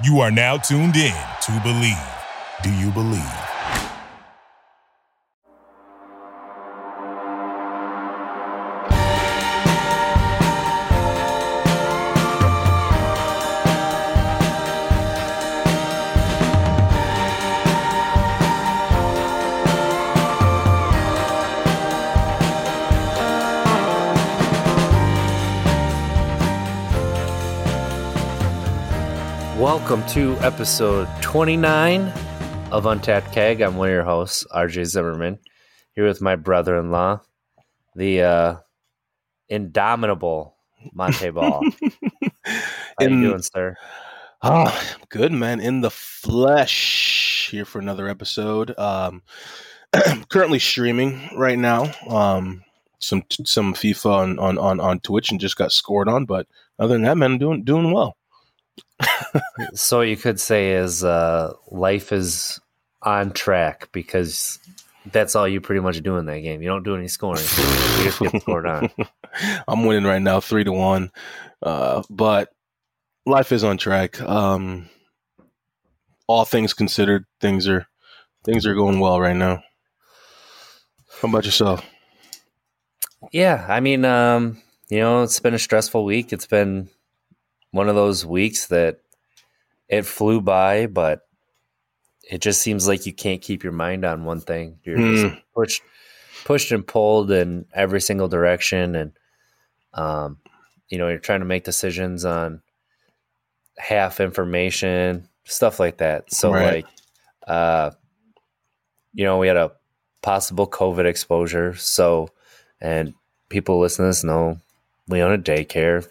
You are now tuned in to Believe. Do you believe? Welcome to episode 29 of Untapped Keg. I'm one of your hosts, RJ Zimmerman, here with my brother-in-law, the indomitable Monte Ball. How you doing, sir? Oh, good, man. In the flesh, here for another episode. Currently streaming right now. Some FIFA on Twitch and just got scored on. But other than that, man, I'm doing well. So what you could say is life is on track, because that's all you pretty much do in that game. You don't do any scoring. You just get scored on. I'm winning right now 3-1, but life is on track. All things considered, things are going well right now. How about yourself? Yeah, I mean, it's been a stressful week. It's been one of those weeks that it flew by, but it just seems like you can't keep your mind on one thing. You're just pushed and pulled in every single direction. And, you're trying to make decisions on half information, stuff like that. So we had a possible COVID exposure. So, and people listening to this know we own a daycare,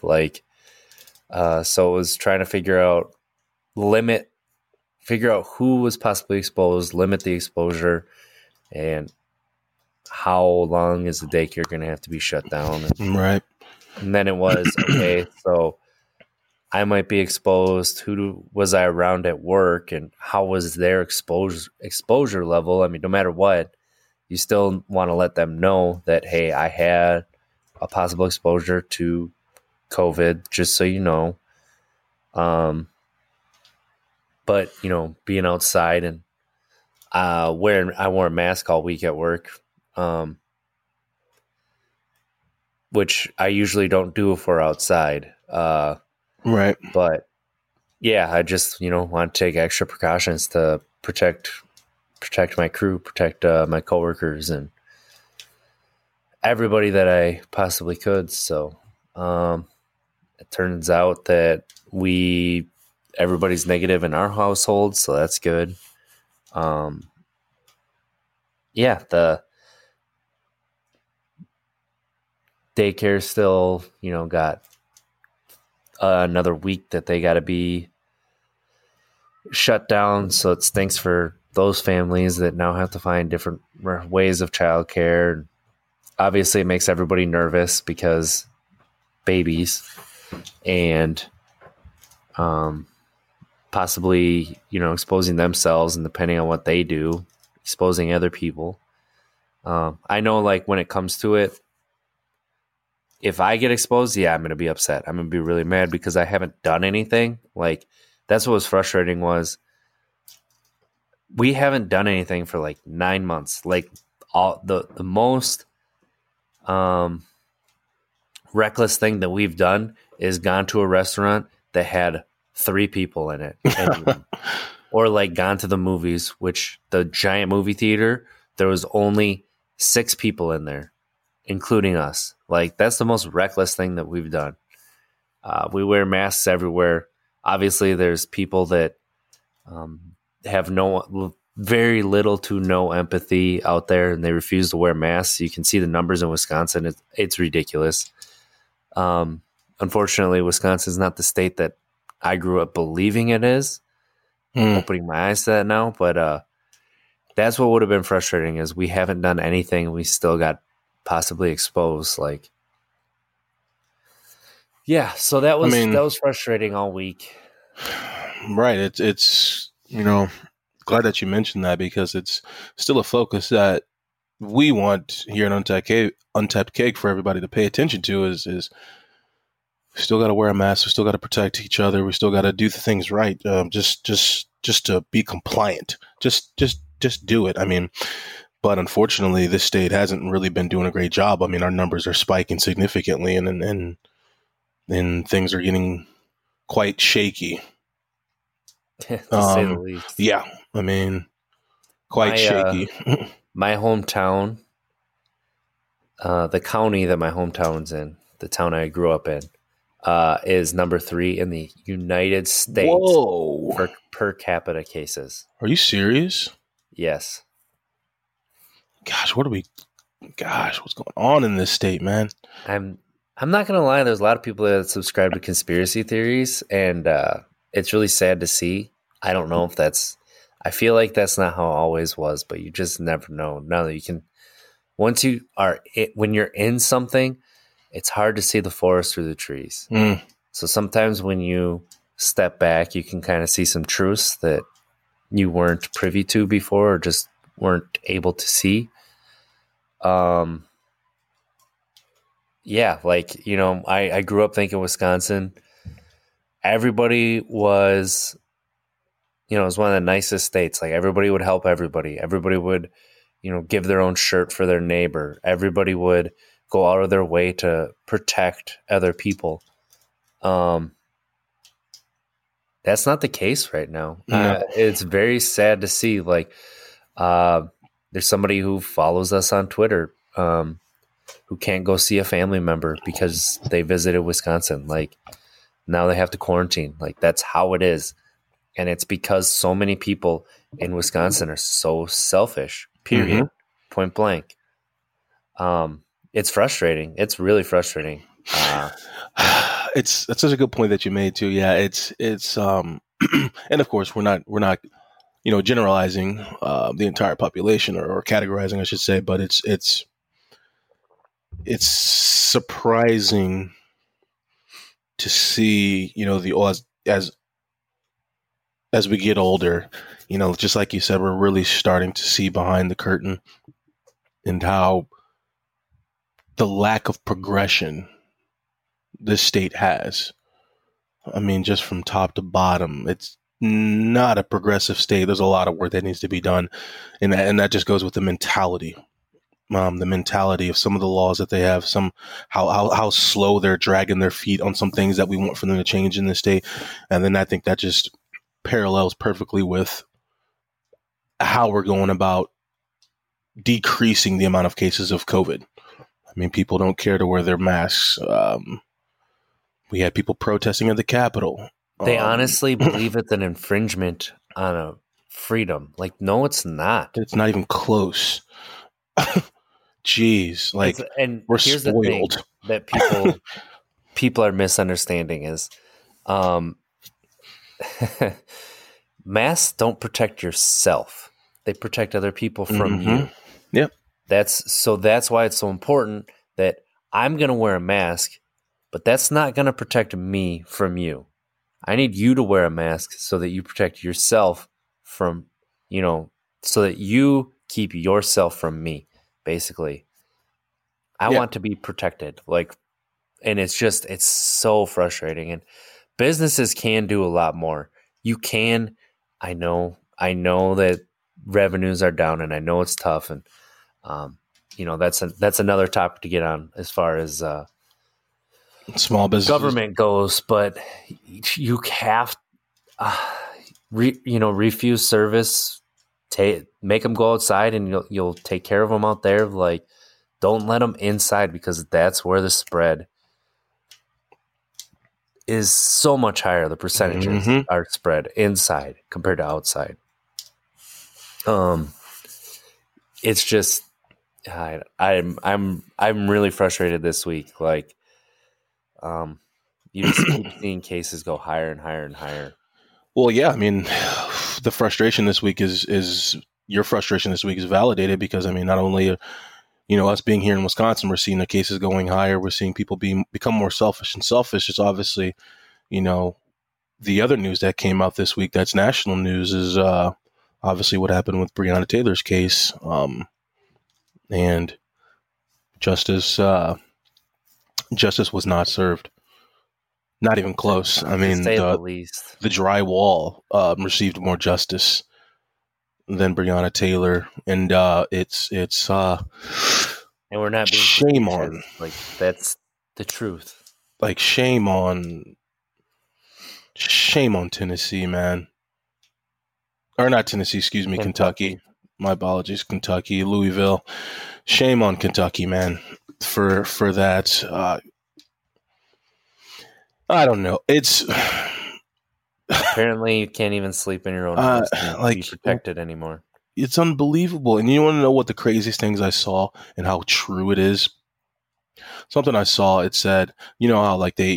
so it was trying to figure out who was possibly exposed, limit the exposure, and how long is the daycare going to have to be shut down. Right. And then it was, okay, so I might be exposed. Was I around at work, and how was their exposure level? I mean, no matter what, you still want to let them know that, hey, I had a possible exposure to COVID, just so you know. But being outside and I wore a mask all week at work, which I usually don't do if we're outside. Right. But yeah, I just want to take extra precautions to protect my crew, protect my coworkers, and everybody that I possibly could. So it turns out that everybody's negative in our household, so that's good. The daycare still, got another week that they got to be shut down, so it stinks for those families that now have to find different ways of childcare. Obviously, it makes everybody nervous because babies, and possibly exposing themselves, and depending on what they do, exposing other people. I know, when it comes to it, if I get exposed, I'm gonna be upset. I'm gonna be really mad because I haven't done anything. That's what was frustrating, was we haven't done anything for 9 months. All the most reckless thing that we've done is gone to a restaurant that had 3 people in it, or gone to the movies, which the giant movie theater, there was only 6 people in there, including us. That's the most reckless thing that we've done. We wear masks everywhere. Obviously there's people that have very little to no empathy out there, and they refuse to wear masks. You can see the numbers in Wisconsin. It's ridiculous. Unfortunately, Wisconsin is not the state that I grew up believing it is. I'm opening my eyes to that now, but that's what would have been frustrating, is we haven't done anything. We still got possibly exposed. So that was that was frustrating all week. Right. It's glad that you mentioned that, because it's still a focus that we want here in Untapped Keg for everybody to pay attention to, is We still got to wear a mask. We still got to protect each other. We still got to do the things right. Just to be compliant. Just do it. I mean, but unfortunately, this state hasn't really been doing a great job. I mean, our numbers are spiking significantly, and things are getting quite shaky. To say the least. Yeah, I mean, quite shaky. My hometown, the county that my hometown's in, the town I grew up in, is number 3 in the United States. Whoa. Per capita cases. Are you serious? Yes. Gosh, what's going on in this state, man? I'm not going to lie. There's a lot of people that subscribe to conspiracy theories, and it's really sad to see. I don't know if I feel like that's not how it always was, but you just never know. Now that when you're in something, it's hard to see the forest through the trees. Mm. So sometimes when you step back, you can kind of see some truths that you weren't privy to before or just weren't able to see. Yeah, like, you know, I grew up thinking Wisconsin, everybody was, you know, it was one of the nicest states. Like, everybody would help everybody. Everybody would, you know, give their own shirt for their neighbor. Everybody would go out of their way to protect other people. That's not the case right now. No. It's very sad to see. Like, there's somebody who follows us on Twitter, who can't go see a family member because they visited Wisconsin. Like, now they have to quarantine. Like, that's how it is. And it's because so many people in Wisconsin are so selfish, period, mm-hmm. point blank. It's frustrating. It's really frustrating. It's such a good point that you made too. Yeah. It's and of course we're not, you know, generalizing the entire population or categorizing, I should say, but it's surprising to see, you know, as we get older, you know, just like you said, we're really starting to see behind the curtain and how the lack of progression this state has. I mean, just from top to bottom, it's not a progressive state. There's a lot of work that needs to be done. And that just goes with the mentality. The mentality of some of the laws that they have, how slow they're dragging their feet on some things that we want for them to change in this state. And then I think that just parallels perfectly with how we're going about decreasing the amount of cases of COVID. I mean, people don't care to wear their masks. We had people protesting at the Capitol. They honestly believe it's an infringement on a freedom. Like, no, it's not. It's not even close. Jeez, like, and we're here's spoiled. The thing that people are misunderstanding is, masks don't protect yourself; they protect other people from mm-hmm. you. Yep. That's why it's so important that I'm going to wear a mask, but that's not going to protect me from you. I need you to wear a mask so that you protect yourself from, you know, so that you keep yourself from me. Basically, I want to be protected. Like, and it's so frustrating. And businesses can do a lot more. You can. I know that revenues are down, and I know it's tough. And you know, that's another topic to get on as far as small business government goes. But you have, refuse service. Make them go outside, and you'll take care of them out there. Like, don't let them inside, because that's where the spread is so much higher. The percentages mm-hmm. are spread inside compared to outside. It's just I'm really frustrated this week. Like, you just keep seeing cases go higher and higher and higher. Well, yeah, I mean, the frustration this week is your frustration this week is validated, because, I mean, not only, you know, us being here in Wisconsin, we're seeing the cases going higher. We're seeing people become more selfish and selfish. It's obviously, you know, the other news that came out this week that's national news is obviously what happened with Breonna Taylor's case. And justice was not served. Not even close. I mean, the drywall received more justice than Breonna Taylor, and and we're not being shame on. Like, that's the truth. Like, shame on Tennessee, man. Or not Tennessee, excuse me, Kentucky. My apologies, Kentucky, Louisville. Shame on Kentucky, man, for that. I don't know. It's apparently you can't even sleep in your own house. Like, be protected anymore. It's unbelievable. And you want to know what the craziest things I saw and how true it is? Something I saw, it said, you know how like they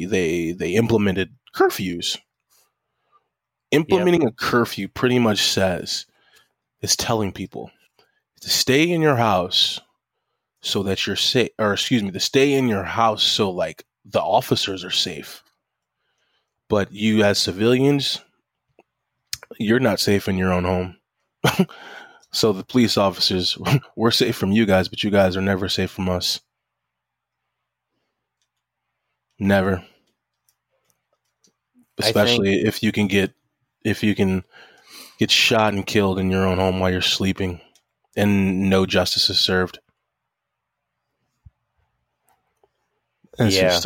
implemented curfews. Implementing a curfew pretty much says, it's telling people to stay in your house so that you're safe, or excuse me, to stay in your house so like the officers are safe. But you as civilians, you're not safe in your own home. So the police officers, we're safe from you guys, but you guys are never safe from us. Never. Especially if you can get shot and killed in your own home while you're sleeping and no justice is served. It's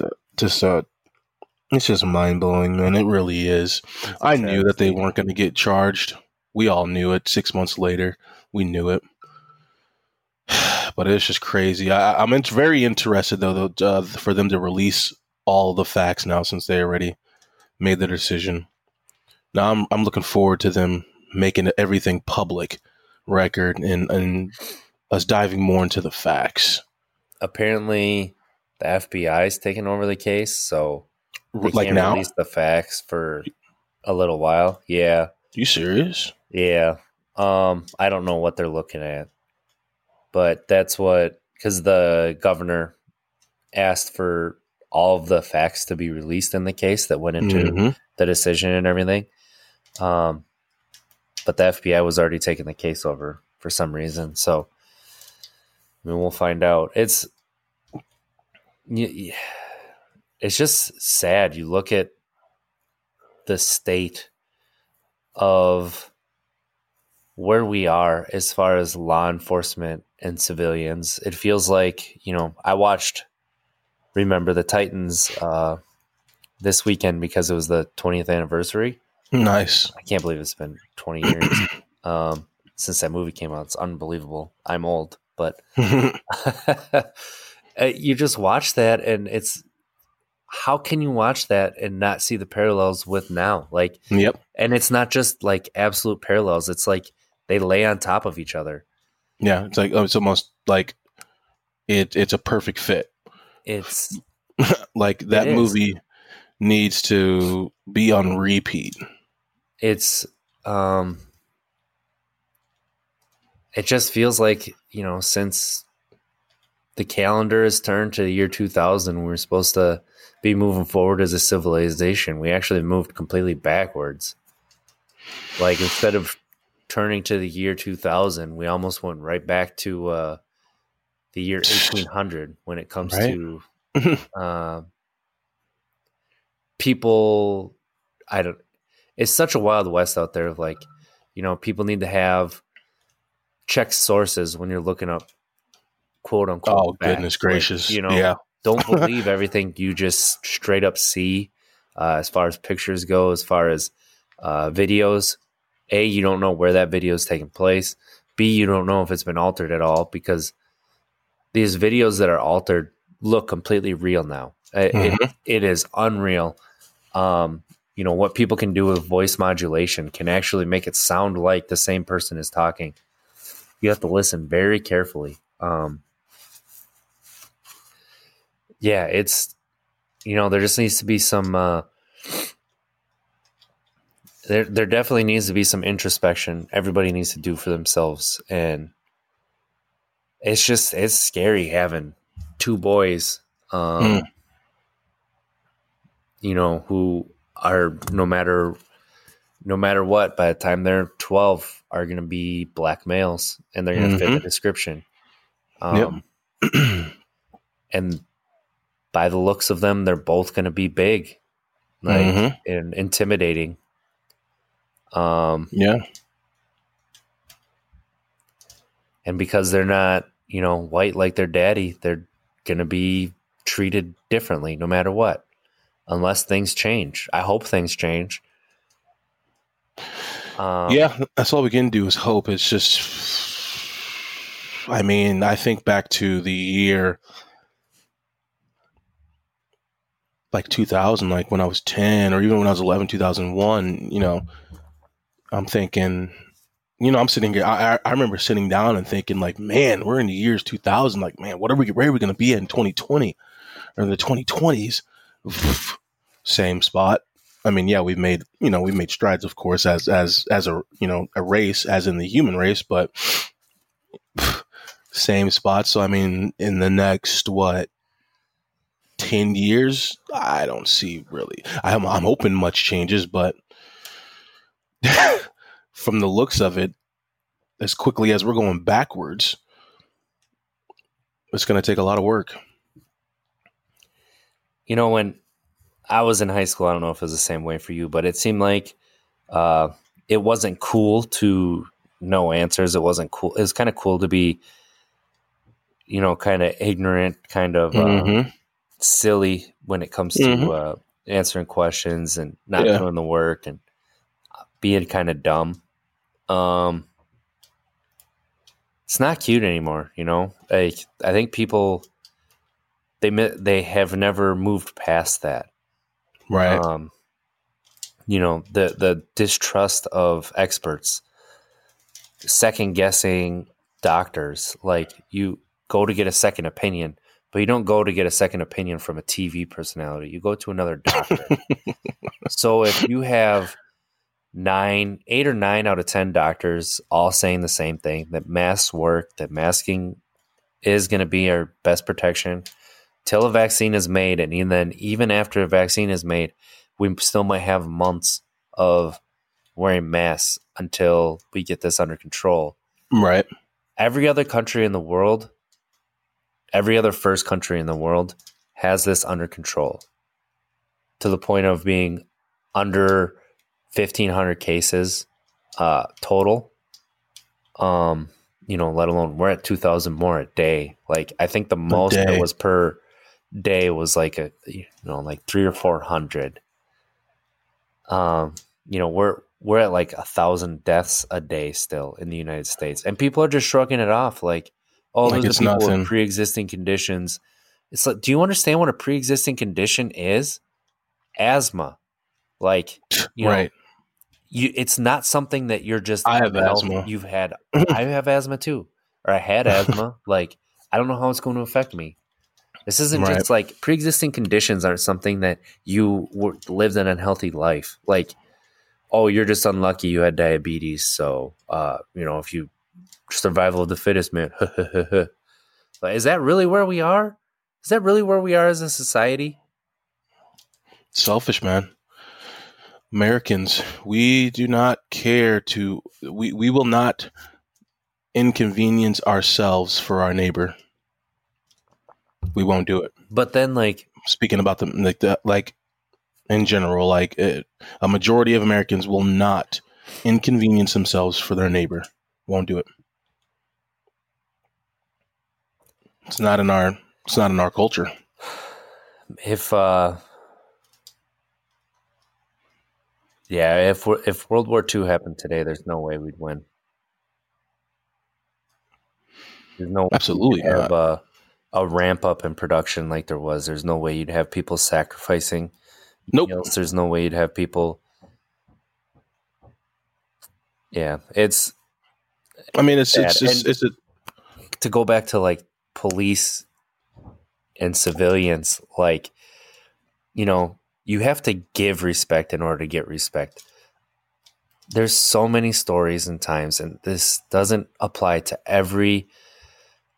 it's just mind blowing, man. It really is. I knew that they weren't going to get charged. We all knew it. 6 months later, we knew it. But it's just crazy. I'm very interested though for them to release all the facts now, since they already made the decision. Now I'm looking forward to them making everything public record and us diving more into the facts. Apparently, the FBI is taking over the case, so they can't release the facts for a little while. Yeah, you serious? Yeah. I don't know what they're looking at, but that's what, because the governor asked for all of the facts to be released in the case that went into the decision and everything. But the FBI was already taking the case over for some reason. So, I mean, we'll find out. It's just sad. You look at the state of where we are as far as law enforcement and civilians. It feels like, you know, I watched Remember the Titans this weekend because it was the 20th anniversary. Nice. I can't believe it's been 20 years since that movie came out. It's unbelievable. I'm old, but you just watch that, and it's how can you watch that and not see the parallels with now? Like, yep. And it's not just like absolute parallels. It's like they lay on top of each other. Yeah, it's like it's almost like it's a perfect fit. It's like that movie needs to be on repeat. It's it just feels like, you know, since the calendar is turned to the year 2000, we're supposed to be moving forward as a civilization. We actually moved completely backwards. Like, instead of turning to the year 2000, we almost went right back to the year 1800 when it comes to people. It's such a wild west out there. Of like, you know, people need to have check sources when you're looking up quote unquote. Oh, facts. Goodness gracious. Like, you know, don't believe everything you just straight up see as far as pictures go, as far as videos. A, you don't know where that video is taking place. B, you don't know if it's been altered at all, because these videos that are altered look completely real now. It is unreal. You know, what people can do with voice modulation can actually make it sound like the same person is talking. You have to listen very carefully. It's, you know, there just needs to be some, there definitely needs to be some introspection everybody needs to do for themselves. And it's just, it's scary having two boys, you know, who are no matter what, by the time they're 12, are going to be black males, and they're going to fit the description. And by the looks of them, they're both going to be big. like and intimidating. Yeah. And because they're not, you know, white like their daddy, they're going to be treated differently no matter what, unless things change. I hope things change. Yeah, that's all we can do is hope. It's just, I mean, I think back to the year like 2000, like when I was 10 or even when I was 11, 2001, you know, I'm thinking, you know, I'm sitting here. I remember sitting down and thinking, like, man, we're in the years 2000. Like, man, what are we? Where are we going to be in 2020 or in the 2020s? Same spot. I mean, yeah, we've made, you know, we've made strides, of course, as a, you know, a race, as in the human race, but same spot. So, I mean, in the next, what, 10 years, I don't see really. I'm hoping much changes, but from the looks of it, as quickly as we're going backwards, it's going to take a lot of work. You know, when I was in high school, I don't know if it was the same way for you, but it seemed like it wasn't cool to know answers. It wasn't cool. It was kind of cool to be, you know, kind of ignorant, kind of silly when it comes to answering questions and not doing the work and being kind of dumb. It's not cute anymore, you know? Like, I think people, they have never moved past that. Right. You know, the distrust of experts, second guessing doctors. Like, you go to get a second opinion, but you don't go to get a second opinion from a TV personality. You go to another doctor. So if you have 8 or 9 out of 10 doctors all saying the same thing, that masks work, that masking is going to be our best protection till a vaccine is made. And then even after a vaccine is made, we still might have months of wearing masks until we get this under control. Right. Every other country in the world, every other first country in the world has this under control to the point of being under 1,500 cases total. You know, let alone we're at 2,000 more a day. Like, I think the most that was per day was like a, you know, like 300 or 400. You know, we're at like 1,000 deaths a day still in the United States, and people are just shrugging it off, like, oh, like those are people with pre-existing conditions. It's like, do you understand what a pre-existing condition is? Asthma. Like, you know, it's not something that you're just, I have asthma. You've had, I have asthma too, or I had asthma. Like, I don't know how it's going to affect me. This isn't just like pre-existing conditions aren't something that you lived an unhealthy life. Like, oh, you're just unlucky. You had diabetes. So, you know, if you survival of the fittest, man, like, is that really where we are? Is that really where we are as a society? Selfish, man. Americans, we do not care to, we will not inconvenience ourselves for our neighbor. We won't do it. But then, like, speaking about them, like, in general, like, a majority of Americans will not inconvenience themselves for their neighbor. Won't do it. It's not in our culture. If, yeah, if World War II happened today, there's no way we'd win. There's no way you'd have a ramp up in production like there was. There's no way you'd have people sacrificing. Nope. There's no way you'd have people. Yeah, it's. I mean, to go back to like police and civilians, like, you know. You have to give respect in order to get respect. There's so many stories and times, and this doesn't apply to every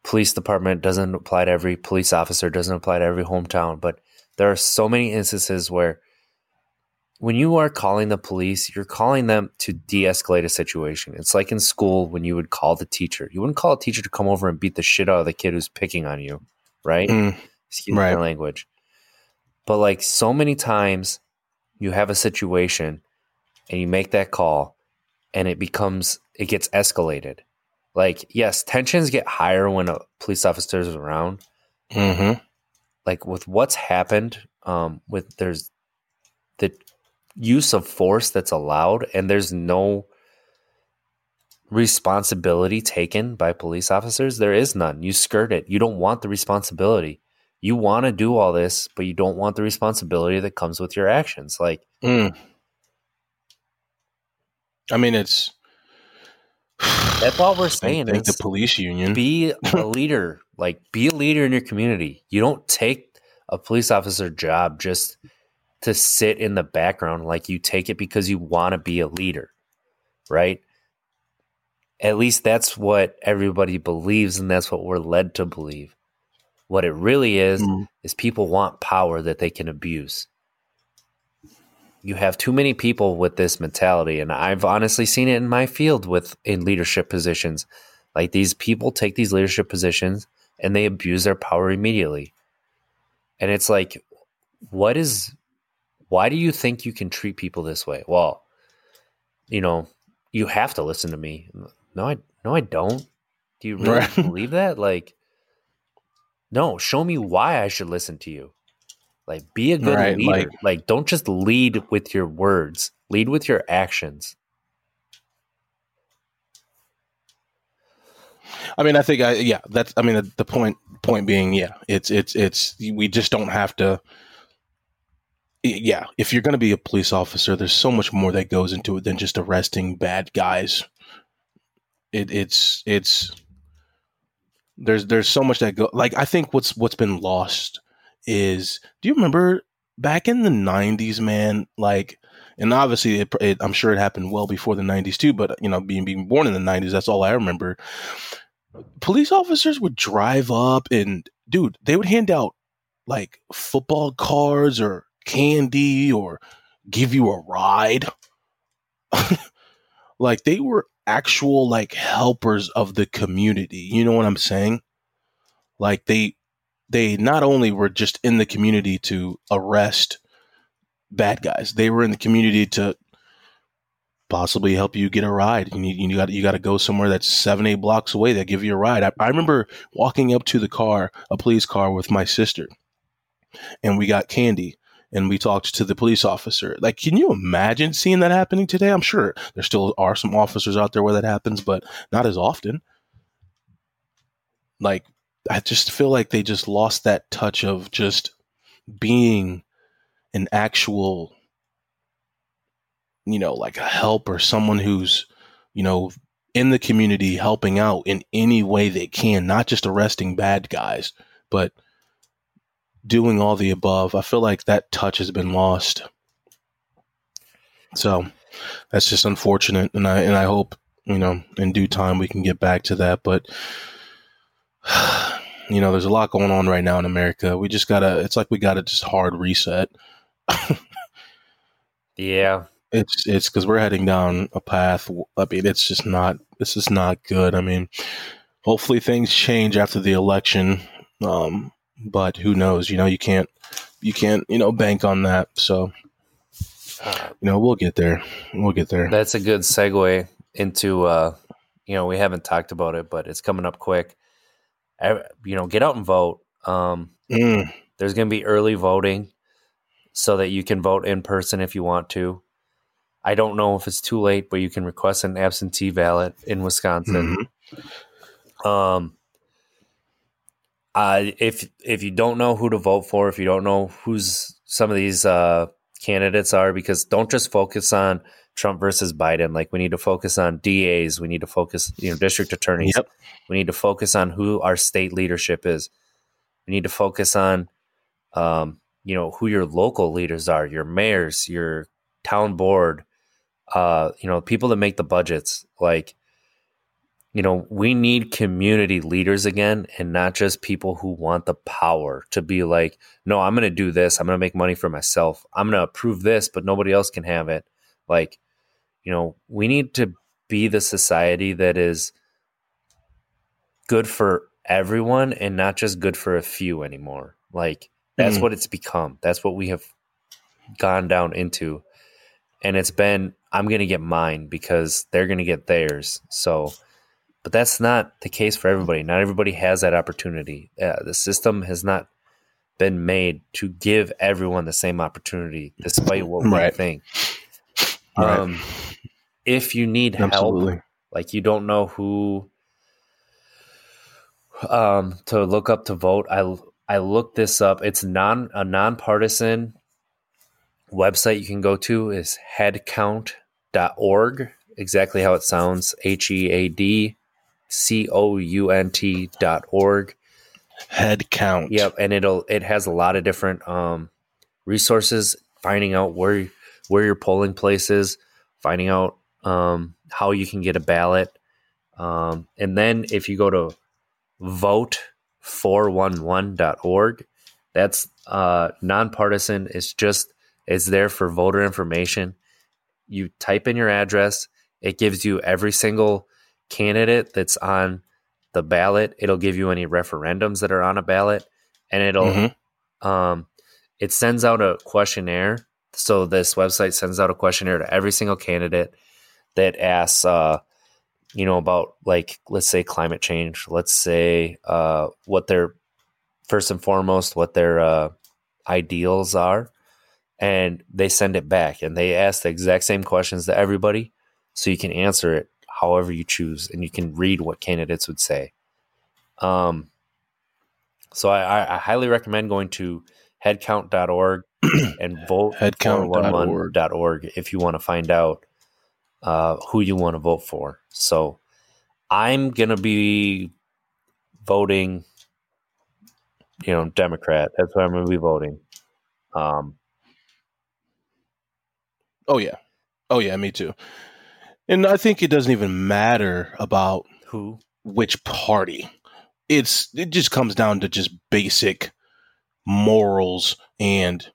police department, doesn't apply to every police officer, doesn't apply to every hometown, but there are so many instances where when you are calling the police, you're calling them to de-escalate a situation. It's like in school when you would call the teacher. You wouldn't call a teacher to come over and beat the shit out of the kid who's picking on you, right? Excuse my language. But like so many times you have a situation and you make that call and it gets escalated. Like, yes, tensions get higher when a police officer is around. Mm-hmm. Like with what's happened, there's the use of force that's allowed and there's no responsibility taken by police officers. There is none. You skirt it. You don't want the responsibility. You want to do all this, but you don't want the responsibility that comes with your actions. Like, I mean, it's that's all we're saying. Is the police union. Be a leader. Like, be a leader in your community. You don't take a police officer job just to sit in the background. Like, you take it because you want to be a leader, right? At least that's what everybody believes, and that's what we're led to believe. What it really is people want power that they can abuse. You have too many people with this mentality, and I've honestly seen it in my field in leadership positions. Like, these people take these leadership positions and they abuse their power immediately. And it's like, why do you think you can treat people this way? Well, you have to listen to me. No, I don't. Do you really believe that? Like, no, show me why I should listen to you. Like, be a good leader. Like, don't just lead with your words. Lead with your actions. I mean, the point being, it's we just don't have to. Yeah, if you're going to be a police officer, there's so much more that goes into it than just arresting bad guys. There's so much that go. Like, I think what's been lost is, do you remember back in the 90s, man? Like, and obviously I'm sure it happened well before the 90s too, but being born in the 90s, that's all I remember. Police officers would drive up and they would hand out like football cards or candy or give you a ride. Like, they were actual like helpers of the community. You know what I'm saying? Like, they not only were just in the community to arrest bad guys, they were in the community to possibly help you get a ride. You got to go somewhere that's 7-8 blocks away. They give you a ride. I remember walking up to a police car with my sister, and we got candy. And we talked to the police officer. Like, can you imagine seeing that happening today? I'm sure there still are some officers out there where that happens, but not as often. Like, I just feel like they just lost that touch of just being an actual, like a helper, someone who's, in the community helping out in any way they can, not just arresting bad guys, but doing all the above. I feel like that touch has been lost. So that's just unfortunate. And I hope, in due time we can get back to that. But, there's a lot going on right now in America. We just got to just hard reset. Yeah. It's cause we're heading down a path. I mean, it's just not good. I mean, hopefully things change after the election. But who knows? You can't bank on that. So, we'll get there. That's a good segue into, we haven't talked about it, but it's coming up quick. Get out and vote. There's going to be early voting so that you can vote in person if you want to. I don't know if it's too late, but you can request an absentee ballot in Wisconsin. Mm-hmm. If you don't know who to vote for, if you don't know who's some of these candidates are, because don't just focus on Trump versus Biden. Like, we need to focus on DAs. We need to focus, district attorneys. Yep. We need to focus on who our state leadership is. We need to focus on, who your local leaders are, your mayors, your town board, people that make the budgets. Like, we need community leaders again, and not just people who want the power to be like, no, I'm going to do this. I'm going to make money for myself. I'm going to approve this, but nobody else can have it. Like, we need to be the society that is good for everyone and not just good for a few anymore. Like, that's what it's become. That's what we have gone down into. And it's been, I'm going to get mine because they're going to get theirs. So, but that's not the case for everybody. Not everybody has that opportunity. The system has not been made to give everyone the same opportunity, despite what we think. Right. If you need help, like you don't know who to look up to vote, I looked this up. It's a nonpartisan website you can go to is headcount.org. Exactly how it sounds. HEADCOUNT.org. Headcount. Yep. And it has a lot of different resources, finding out where your polling place is, finding out how you can get a ballot. And then if you go to vote411.org, that's nonpartisan. It's there for voter information. You type in your address. It gives you every single candidate that's on the ballot. It'll give you any referendums that are on a ballot, and it sends out a questionnaire. So this website sends out a questionnaire to every single candidate that asks, about, like, let's say climate change. Let's say what their first and foremost, what their ideals are. And they send it back, and they ask the exact same questions to everybody, so you can answer it however you choose, and you can read what candidates would say. So I highly recommend going to headcount.org and vote411.org if you want to find out who you want to vote for. So I'm going to be voting, Democrat. That's what I'm going to be voting. Oh yeah, me too. And I think it doesn't even matter about which party. It just comes down to just basic morals and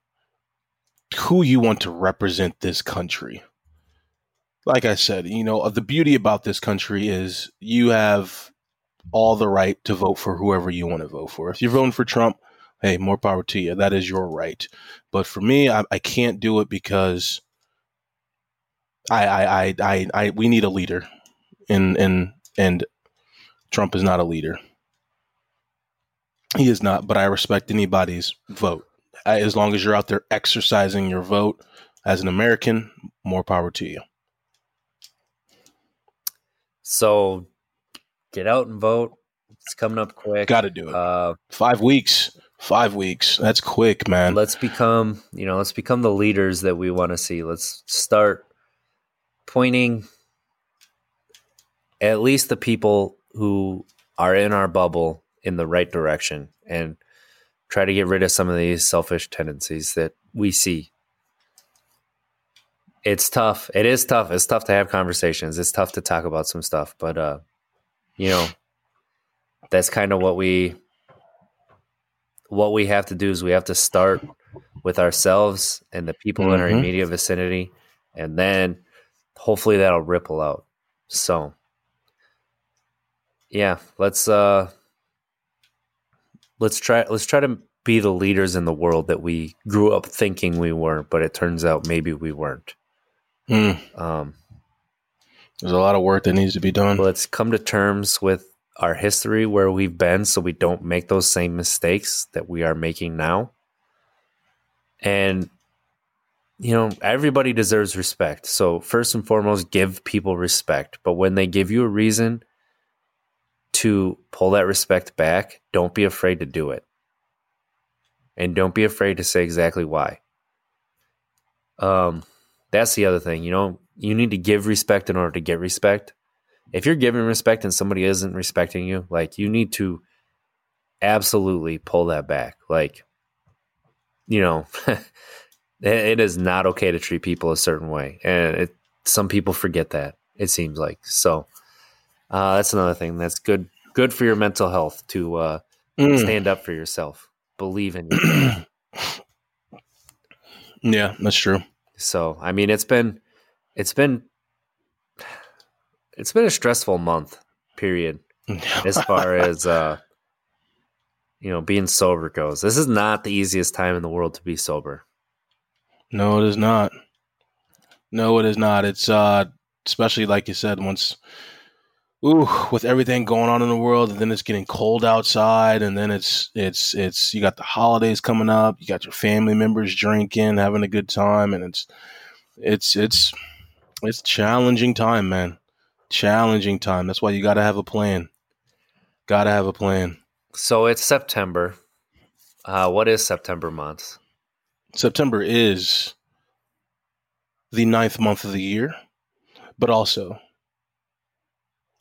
who you want to represent this country. Like I said, the beauty about this country is you have all the right to vote for whoever you want to vote for. If you're voting for Trump, hey, more power to you. That is your right. But for me, I can't do it because we need a leader, and Trump is not a leader. He is not, but I respect anybody's vote. As long as you're out there exercising your vote as an American, more power to you. So get out and vote. It's coming up quick. Got to do it. 5 weeks. 5 weeks. That's quick, man. Let's become, the leaders that we want to see. Let's start pointing at least the people who are in our bubble in the right direction, and try to get rid of some of these selfish tendencies that we see. It's tough. It is tough. It's tough to have conversations. It's tough to talk about some stuff, but that's kind of what we have to do is we have to start with ourselves and the people in our immediate vicinity, and then hopefully that'll ripple out. So yeah, let's try to be the leaders in the world that we grew up thinking we were, but it turns out maybe we weren't. There's a lot of work that needs to be done. Let's come to terms with our history, where we've been, so we don't make those same mistakes that we are making now. And everybody deserves respect. So first and foremost, give people respect. But when they give you a reason to pull that respect back, don't be afraid to do it. And don't be afraid to say exactly why. That's the other thing. You need to give respect in order to get respect. If you're giving respect and somebody isn't respecting you, like, you need to absolutely pull that back. Like, it is not okay to treat people a certain way. And some people forget that, it seems like. So that's another thing. That's good for your mental health to stand up for yourself. Believe in yourself. Yeah, that's true. So, I mean, it's been a stressful month, period, as far as, being sober goes. This is not the easiest time in the world to be sober. No, it is not. No, it is not. It's especially like you said, once with everything going on in the world, and then it's getting cold outside, and then it's you got the holidays coming up, you got your family members drinking, having a good time, and it's challenging time, man. Challenging time. That's why you got to have a plan. Got to have a plan. So it's September. What is September month? September is the 9th month of the year, but also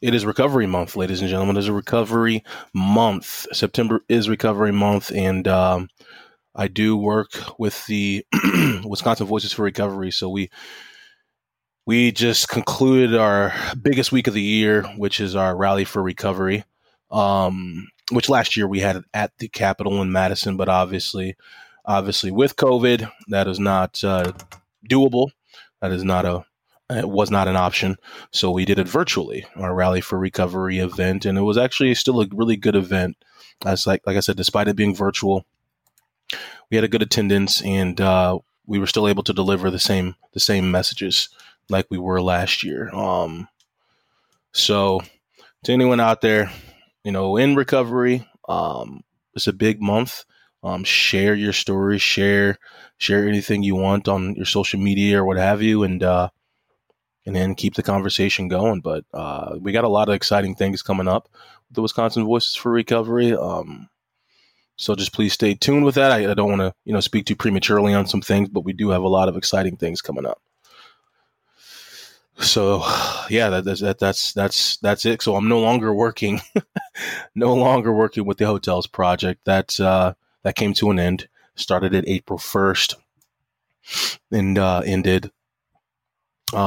it is recovery month, ladies and gentlemen. It is a recovery month. September is recovery month, and I do work with the Wisconsin Voices for Recovery, so we just concluded our biggest week of the year, which is our Rally for Recovery, which last year we had at the Capitol in Madison, but obviously with COVID, that is not doable. That is not it was not an option. So we did it virtually, our Rally for Recovery event, and it was actually still a really good event. As like I said, despite it being virtual, we had a good attendance, and we were still able to deliver the same messages like we were last year. So to anyone out there, in recovery, it's a big month. Share your story, share anything you want on your social media or what have you, and then keep the conversation going. But we got a lot of exciting things coming up with the Wisconsin Voices for Recovery. So just please stay tuned with that. I don't want to speak too prematurely on some things, but we do have a lot of exciting things coming up. So yeah, that's it. So I'm no longer working with the hotels project. That came to an end. Started at April 1st and ended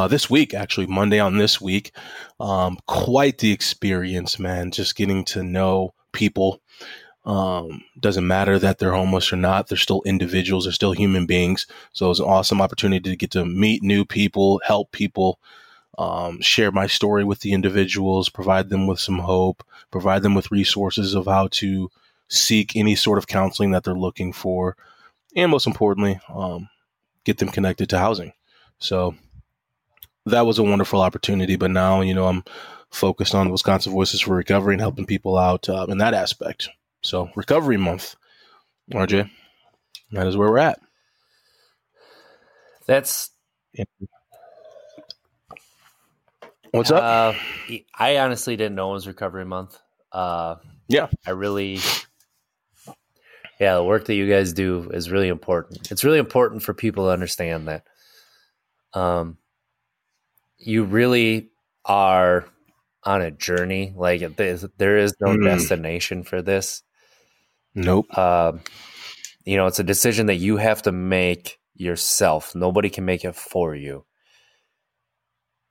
this week, actually Monday on this week. Quite the experience, man. Just getting to know people. Doesn't matter that they're homeless or not. They're still individuals. They're still human beings. So it was an awesome opportunity to get to meet new people, help people, share my story with the individuals, provide them with some hope, provide them with resources of how to seek any sort of counseling that they're looking for. And most importantly, get them connected to housing. So that was a wonderful opportunity. But now, I'm focused on the Wisconsin Voices for Recovery and helping people out in that aspect. So recovery month, RJ, that is where we're at. What's up? I honestly didn't know it was recovery month. Yeah. The work that you guys do is really important. It's really important for people to understand that you really are on a journey. Like there is no destination for this. Nope. It's a decision that you have to make yourself. Nobody can make it for you.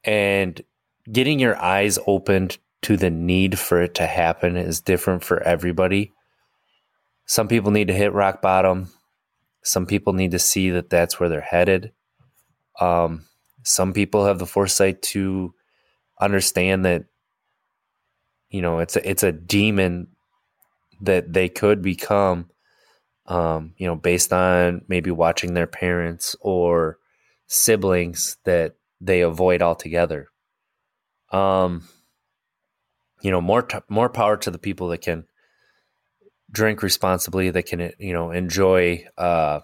And getting your eyes opened to the need for it to happen is different for everybody. Some people need to hit rock bottom. Some people need to see that that's where they're headed. Some people have the foresight to understand that, it's a demon that they could become, based on maybe watching their parents or siblings that they avoid altogether. More power to the people that can drink responsibly, that can, enjoy, I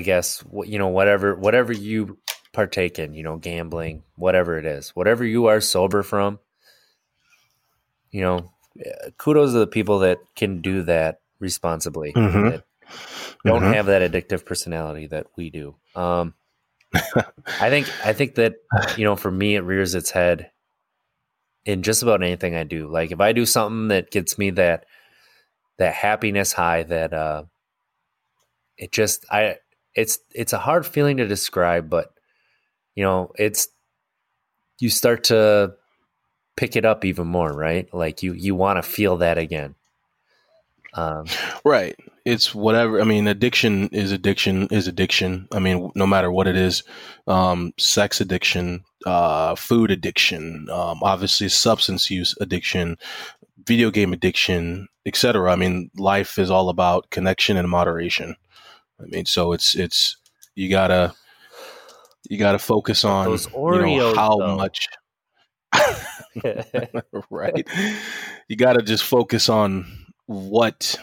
guess, whatever you partake in, gambling, whatever it is, whatever you are sober from, kudos to the people that can do that responsibly, that don't have that addictive personality that we do. I think that, for me, it rears its head in just about anything I do. Like if I do something that gets me that happiness high, that it's a hard feeling to describe, but you start to pick it up even more, right? Like you want to feel that again. Right. It's whatever. I mean, addiction is addiction. I mean, no matter what it is, sex addiction, food addiction, obviously substance use addiction, video game addiction, et cetera. I mean, life is all about connection and moderation. I mean, so it's you gotta focus on those Oreos, you know, how though. Much. Right. You got to just focus on what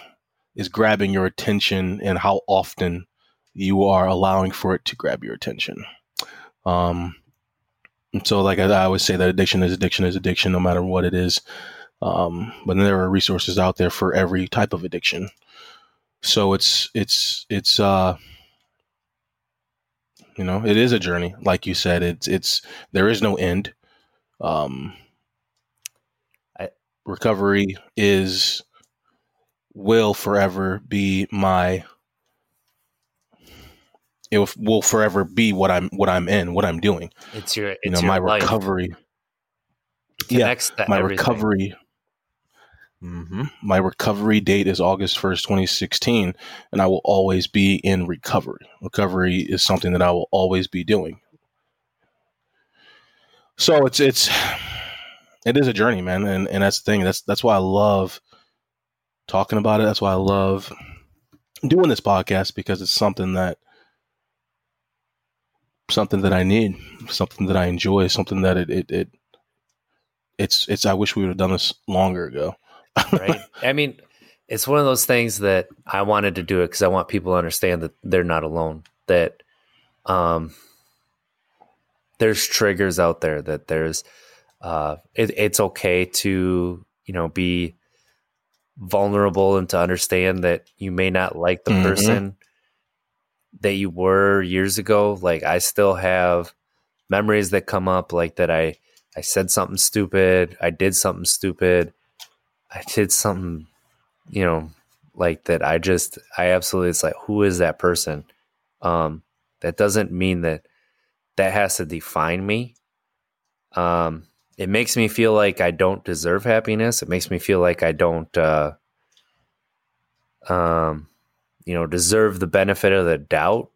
is grabbing your attention and how often you are allowing for it to grab your attention. And so like I always say that addiction is addiction, no matter what it is. But there are resources out there for every type of addiction. So it's you know, it is a journey. Like you said, it's there is no end. Recovery will forever be what I'm in, what I'm doing. It's my life. Recovery. Recovery. Mm-hmm. My recovery date is August 1st, 2016, and I will always be in recovery. Recovery is something that I will always be doing. So it is a journey, man. And that's the thing. That's why I love talking about it. That's why I love doing this podcast, because it's something that I need, something that I enjoy, something that it's I wish we would have done this longer ago. Right. I mean, it's one of those things that I wanted to do it because I want people to understand that they're not alone, that, there's triggers out there, that there's, it's okay to, you know, be vulnerable and to understand that you may not like the mm-hmm. person that you were years ago. Like, I still have memories that come up, like that I said something stupid, I did something stupid, I did something, you know, like that I absolutely, it's like, who is that person? That doesn't mean that has to define me. It makes me feel like I don't deserve happiness. It makes me feel like I don't, you know, deserve the benefit of the doubt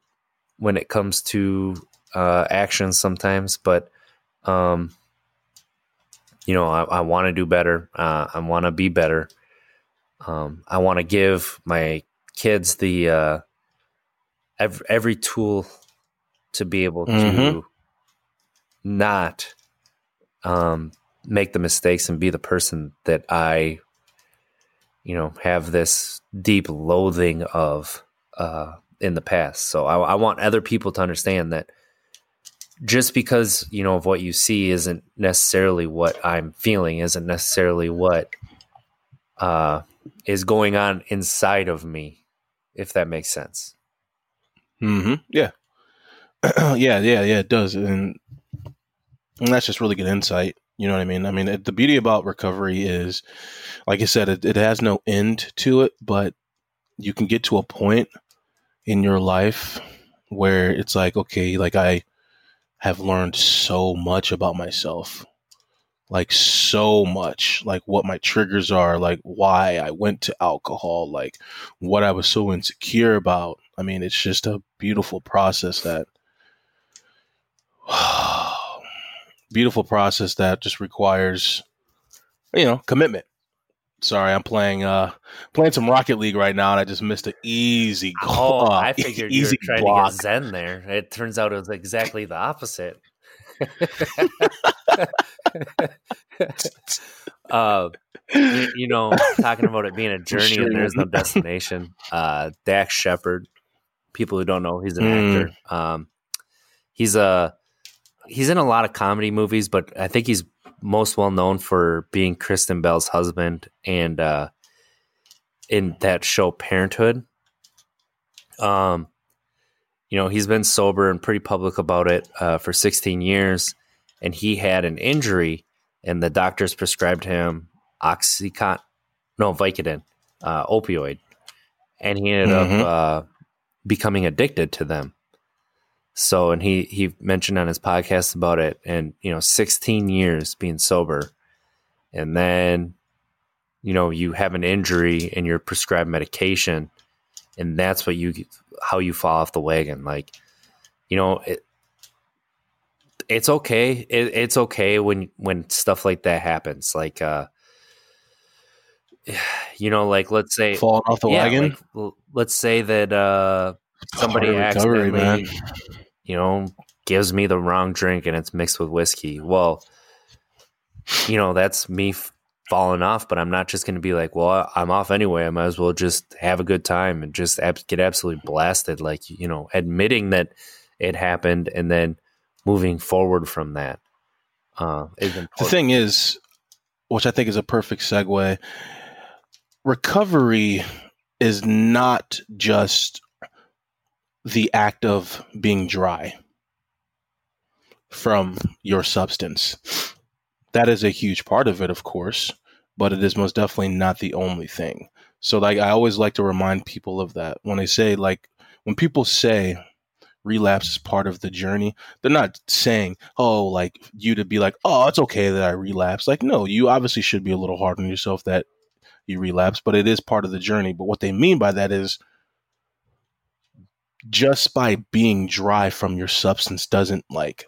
when it comes to actions sometimes. But, you know, I want to do better. I want to be better. I want to give my kids the every tool to be able to mm-hmm. not make the mistakes and be the person that I, you know, have this deep loathing of in the past. So I want other people to understand that just because, you know, of what you see isn't necessarily what I'm feeling, isn't necessarily what is going on inside of me, if that makes sense. Mm-hmm. Yeah. Yeah, it does. And that's just really good insight. You know what I mean? I mean, the beauty about recovery is, like I said, it has no end to it, but you can get to a point in your life where it's like, okay, like I have learned so much about myself, like so much, like what my triggers are, like why I went to alcohol, like what I was so insecure about. I mean, it's just a beautiful process that, just requires, you know, commitment. Sorry, I'm playing some Rocket League right now, and I just missed an easy goal. Oh, I figured you were trying block. To get Zen there. It turns out it was exactly the opposite. You know, talking about it being a journey and there's no destination. Dax Shepard, people who don't know, he's an actor. He's in a lot of comedy movies, but I think he's most well known for being Kristen Bell's husband and in that show Parenthood. You know, he's been sober and pretty public about it for 16 years, and he had an injury, and the doctors prescribed him Vicodin, opioid, and he ended mm-hmm. up becoming addicted to them. So, and he mentioned on his podcast about it, and, you know, 16 years being sober, and then, you know, you have an injury and you're prescribed medication, and that's how you fall off the wagon. Like, you know, it's okay. It's okay when stuff like that happens. Like, you know, like let's say falling off the wagon. Like, let's say that somebody accidentally, you know, gives me the wrong drink and it's mixed with whiskey. Well, you know, that's me falling off, but I'm not just going to be like, well, I'm off anyway. I might as well just have a good time and just get absolutely blasted. Like, you know, admitting that it happened and then moving forward from that. The thing is, which I think is a perfect segue, recovery is not just the act of being dry from your substance. That is a huge part of it, of course, but it is most definitely not the only thing. So like, I always like to remind people of that when they say, like, when people say relapse is part of the journey, they're not saying, oh, like you to be like, oh, it's okay that I relapse. Like, no, you obviously should be a little hard on yourself that you relapse, but it is part of the journey. But what they mean by that is just by being dry from your substance doesn't like,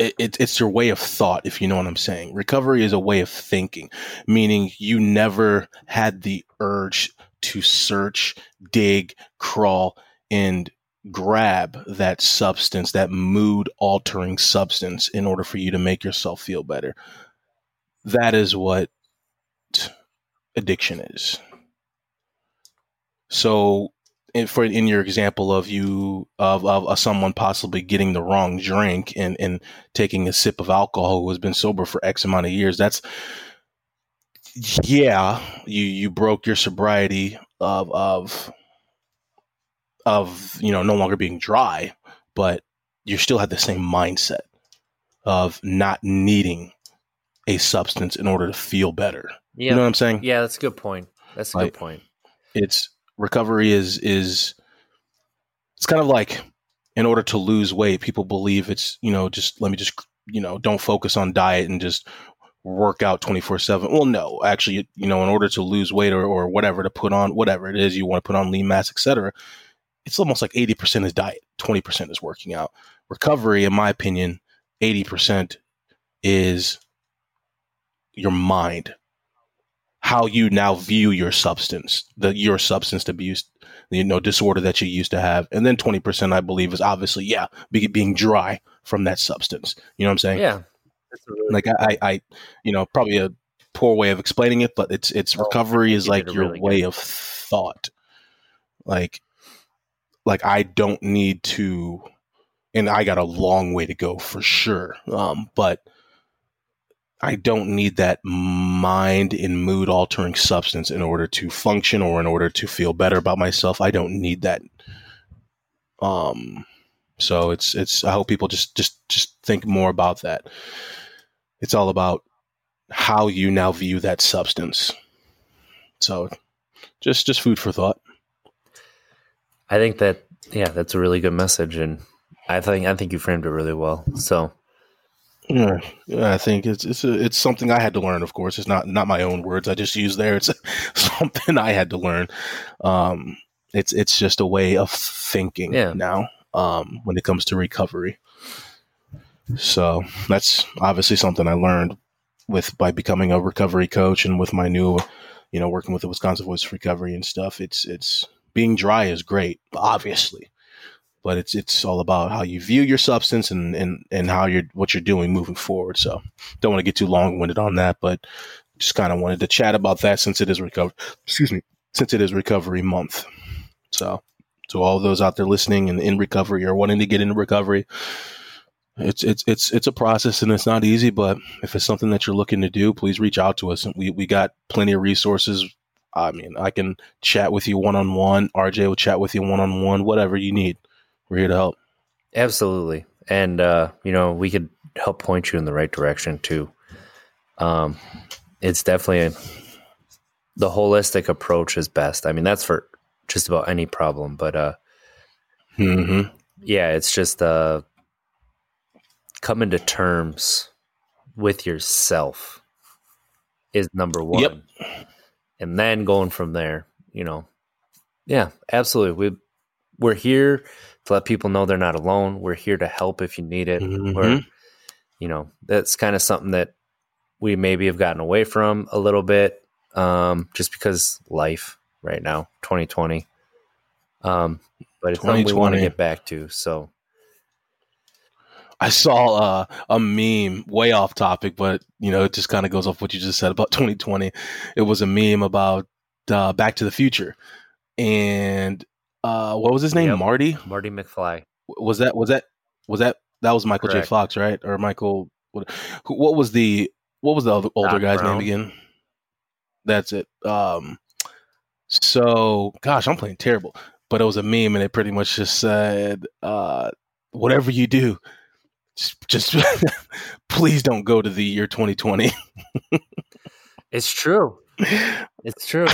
it's your way of thought, if you know what I'm saying. Recovery is a way of thinking, meaning you never had the urge to search, dig, crawl, and grab that substance, that mood-altering substance, in order for you to make yourself feel better. That is what addiction is. So in your example of you of someone possibly getting the wrong drink and taking a sip of alcohol who has been sober for X amount of years, that's you broke your sobriety of you know, no longer being dry, but you still had the same mindset of not needing a substance in order to feel better. Yeah. You know what I'm saying? Yeah, that's a good point. That's a good point. It's recovery is it's kind of like, in order to lose weight, people believe it's, you know, just let me just, you know, don't focus on diet and just work out 24/7. Well, no, actually, you know, in order to lose weight or whatever, to put on whatever it is you want to put on, lean mass, etc., it's almost like 80% is diet, 20% is working out. Recovery, in my opinion, 80% is your mind, how you now view your substance, your substance abuse, you know, disorder that you used to have. And then 20%, I believe, is obviously, being dry from that substance. You know what I'm saying? Yeah. Like I you know, probably a poor way of explaining it, but it's recovery is like your way of thought. Like I don't need to, and I got a long way to go for sure. But I don't need that mind and mood altering substance in order to function or in order to feel better about myself. I don't need that. So I hope people just think more about that. It's all about how you now view that substance. So just food for thought. I think that, that's a really good message. And I think you framed it really well. So. Yeah, I think it's something I had to learn. Of course, it's not my own words I just used there. It's something I had to learn. It's just a way of thinking now. When it comes to recovery, so that's obviously something I learned by becoming a recovery coach and with my new, you know, working with the Wisconsin Voices for Recovery and stuff. It's being dry is great, obviously. But it's all about how you view your substance and how what you're doing moving forward. So don't want to get too long-winded on that, but just kind of wanted to chat about that since it is recovery month. So to all those out there listening and in recovery or wanting to get into recovery, it's a process and it's not easy. But if it's something that you're looking to do, please reach out to us. We got plenty of resources. I mean, I can chat with you one-on-one. RJ will chat with you one-on-one. Whatever you need. We're here to help. Absolutely. And, you know, we could help point you in the right direction too. It's definitely the holistic approach is best. I mean, that's for just about any problem, but, it's just, coming to terms with yourself is number one. Yep. And then going from there, you know, yeah, absolutely. We're here to let people know they're not alone. We're here to help if you need it. Mm-hmm. Or, you know, that's kind of something that we maybe have gotten away from a little bit just because life right now, 2020. But it's something we want to get back to. So I saw a meme way off topic, but you know, it just kind of goes off what you just said about 2020. It was a meme about Back to the Future, and what was his name? Yep. Marty McFly. Was that Michael Correct. J. Fox, right? Or Michael? What was the older guy's Brown. Name again? That's it. So, gosh, I'm playing terrible, but it was a meme, and it pretty much just said, "Whatever you do, just please don't go to the year 2020." It's true. It's true.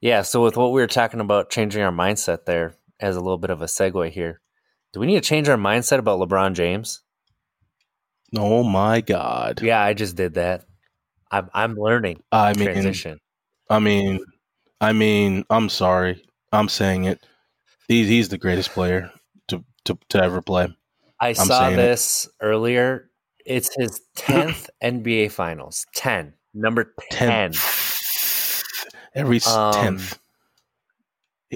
Yeah. So with what we were talking about, changing our mindset there as a little bit of a segue here, do we need to change our mindset about LeBron James? Oh my God. Yeah. I just did that. I'm learning. Transition. I mean, I'm sorry. I'm saying it. He's the greatest player to ever play. I saw this earlier. It's his 10th NBA Finals. 10. Number 10. 10th. Every 10th.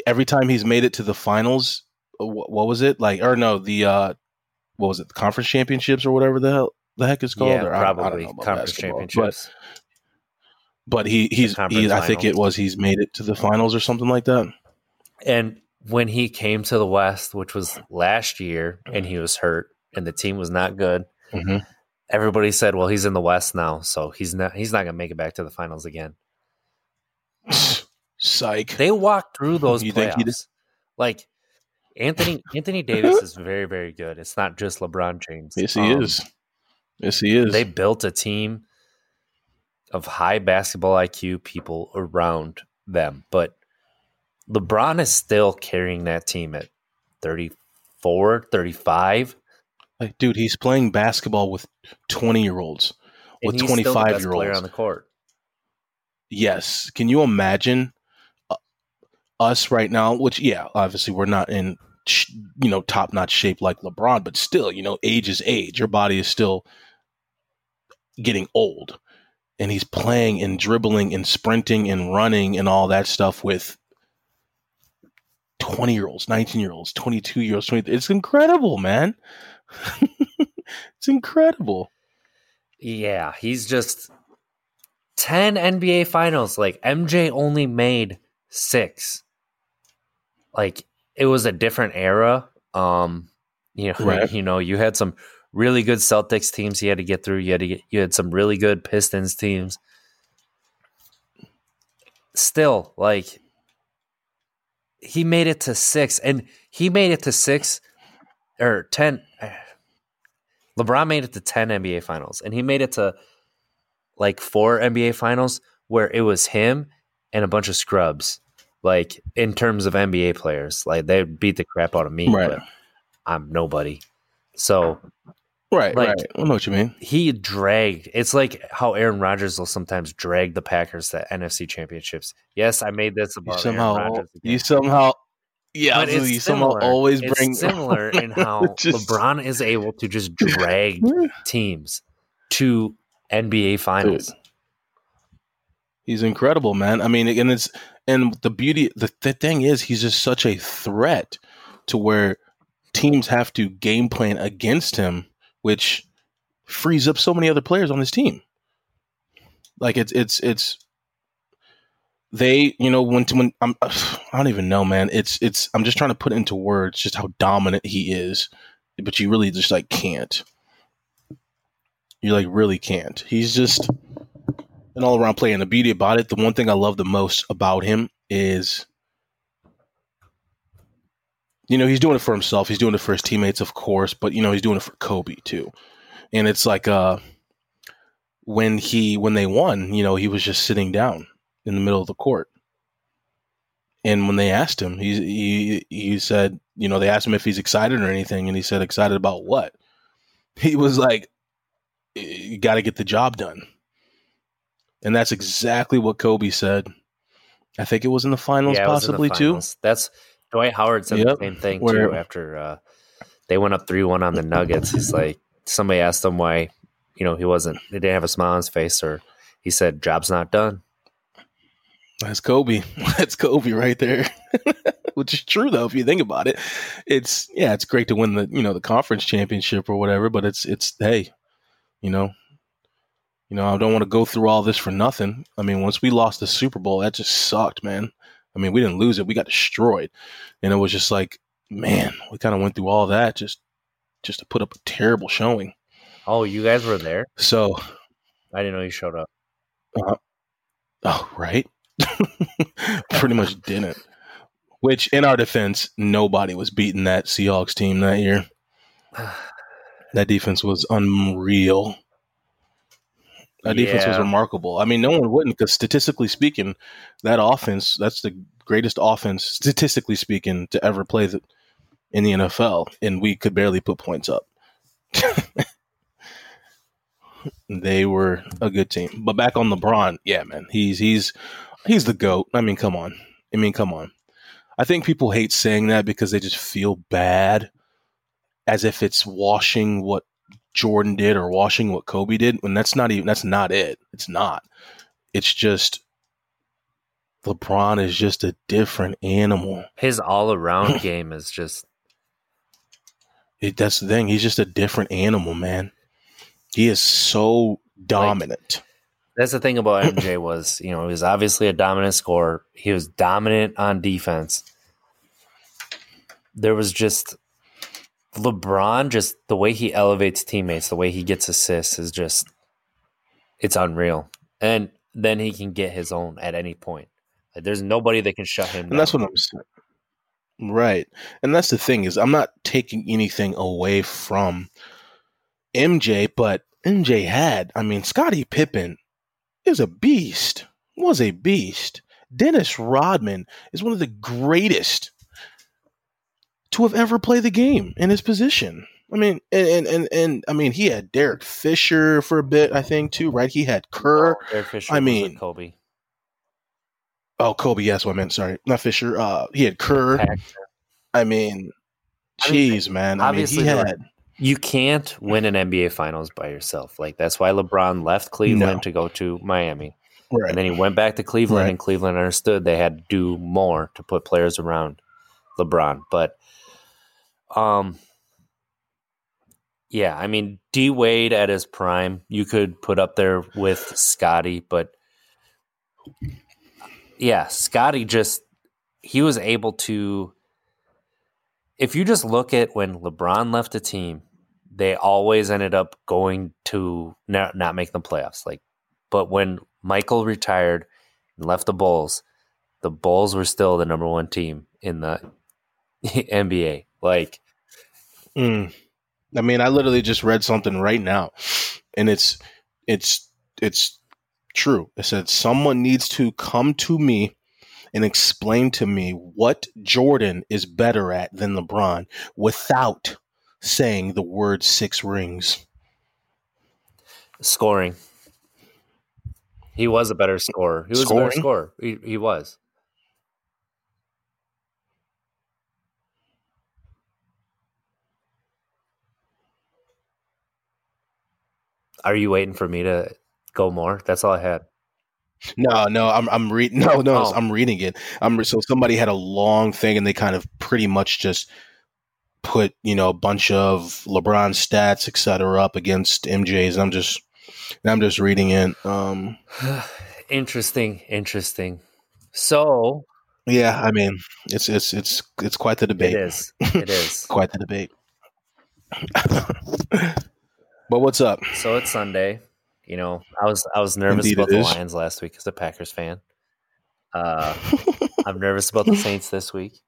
Every time he's made it to the finals, what was it? Like, or no, the, what was it? The conference championships or whatever the heck it's called? Yeah, or probably I don't know about conference championships. But he's I think it was he's made it to the finals or something like that. And when he came to the West, which was last year, and he was hurt and the team was not good, mm-hmm. Everybody said, well, he's in the West now, so he's not going to make it back to the finals again. Psych. They walked through those playoffs. Like, Anthony Davis is very, very good. It's not just LeBron James. Yes, he is. Yes, he is. They built a team of high basketball IQ people around them. But LeBron is still carrying that team at 34, 35. Like, dude, he's playing basketball with 20-year-olds, with 25-year-olds. Player on the court. Yes. Can you imagine us right now? Which, yeah, obviously we're not in top-notch shape like LeBron, but still, age is age. Your body is still getting old, and he's playing and dribbling and sprinting and running and all that stuff with 20-year-olds, 19-year-olds, 22-year-olds. It's incredible, man. It's incredible. Yeah, he's just 10 NBA finals. Like, MJ only made 6. Like, it was a different era. Right. You had some really good Celtics teams you had to get through. You had some really good Pistons teams. Still, like, he made it to 6, and he made it to 6 or 10. LeBron made it to 10 NBA finals, and he made it to like 4 NBA finals where it was him and a bunch of scrubs, like in terms of NBA players. Like, they beat the crap out of me, right? But I'm nobody. So, right. I know what you mean. He dragged. It's like how Aaron Rodgers will sometimes drag the Packers to NFC championships. Yes, I made this about Aaron Rodgers again. Yeah, but you somehow always bring similar in how LeBron is able to just drag teams to NBA finals. Dude, he's incredible, man. I mean, and the beauty, the thing is, he's just such a threat to where teams have to game plan against him, which frees up so many other players on this team. Like, it's. They, when I don't even know, man. It's I'm just trying to put into words just how dominant he is, but you really just like can't. You like really can't. He's just an all around player. And the beauty about it, the one thing I love the most about him is, he's doing it for himself. He's doing it for his teammates, of course, but he's doing it for Kobe too. And it's like when they won, he was just sitting down in the middle of the court. And when they asked him, he said, they asked him if he's excited or anything. And he said, excited about what? He was like, you got to get the job done. And that's exactly what Kobe said. I think it was in the finals, possibly the finals. Too. That's Dwight Howard said the same thing too. After they went up 3-1 on the Nuggets. He's like, somebody asked him why, he didn't have a smile on his face or he said, job's not done. That's Kobe. That's Kobe right there. Which is true, though, if you think about it. It's great to win the, the conference championship or whatever, but hey, I don't want to go through all this for nothing. I mean, once we lost the Super Bowl, that just sucked, man. I mean, we didn't lose it. We got destroyed. And it was just like, man, we kind of went through all that just to put up a terrible showing. Oh, you guys were there? So I didn't know you showed up. Right. Pretty much didn't. Which, in our defense, nobody was beating that Seahawks team that year. That defense was unreal. That defense was remarkable. I mean, no one wouldn't, because statistically speaking, that offense, that's the greatest offense, statistically speaking, to ever play in the NFL, and we could barely put points up. They were a good team. But back on LeBron, yeah, man, he's the GOAT. I mean, come on. I think people hate saying that because they just feel bad, as if it's washing what Jordan did or washing what Kobe did, when that's not it. It's not. It's just LeBron is just a different animal. His all-around game is just... That's the thing. He's just a different animal, man. He is so dominant. Like, that's the thing about MJ was, he was obviously a dominant scorer. He was dominant on defense. There was just... LeBron, just the way he elevates teammates, the way he gets assists is just, it's unreal. And then he can get his own at any point. Like, there's nobody that can shut him down. And that's what I'm saying. Right. And that's the thing, is I'm not taking anything away from MJ, but MJ Scottie Pippen is a beast, was a beast. Dennis Rodman is one of the greatest to have ever played the game in his position. I mean, and he had Derek Fisher for a bit, I think, too, right? He had Kerr. Oh, Derek Fisher. Kobe. Oh, Kobe. Yes, what I meant. Sorry, not Fisher. He had Kerr. Man. Obviously, you can't win an NBA Finals by yourself. Like, that's why LeBron left Cleveland to go to Miami, right? And then he went back to Cleveland, and Cleveland understood they had to do more to put players around LeBron, but. D Wade at his prime, you could put up there with Scottie, but Scottie he was able to, if you just look at when LeBron left a team, they always ended up going to not make the playoffs. But when Michael retired and left the Bulls were still the number one team in the NBA. I mean, I literally just read something right now, and it's true. It said someone needs to come to me and explain to me what Jordan is better at than LeBron without saying the word 6 rings. Scoring. He was a better scorer. A better scorer. He was. Are you waiting for me to go more? That's all I had. No, I'm reading. No, I'm reading it. So somebody had a long thing, and they kind of pretty much just put, a bunch of LeBron stats, et cetera, up against MJ's. And I'm just reading it. Interesting. So, yeah, I mean, it's quite the debate. It is quite the debate. But what's up? So it's Sunday. I was nervous about the Lions last week as a Packers fan. I'm nervous about the Saints this week.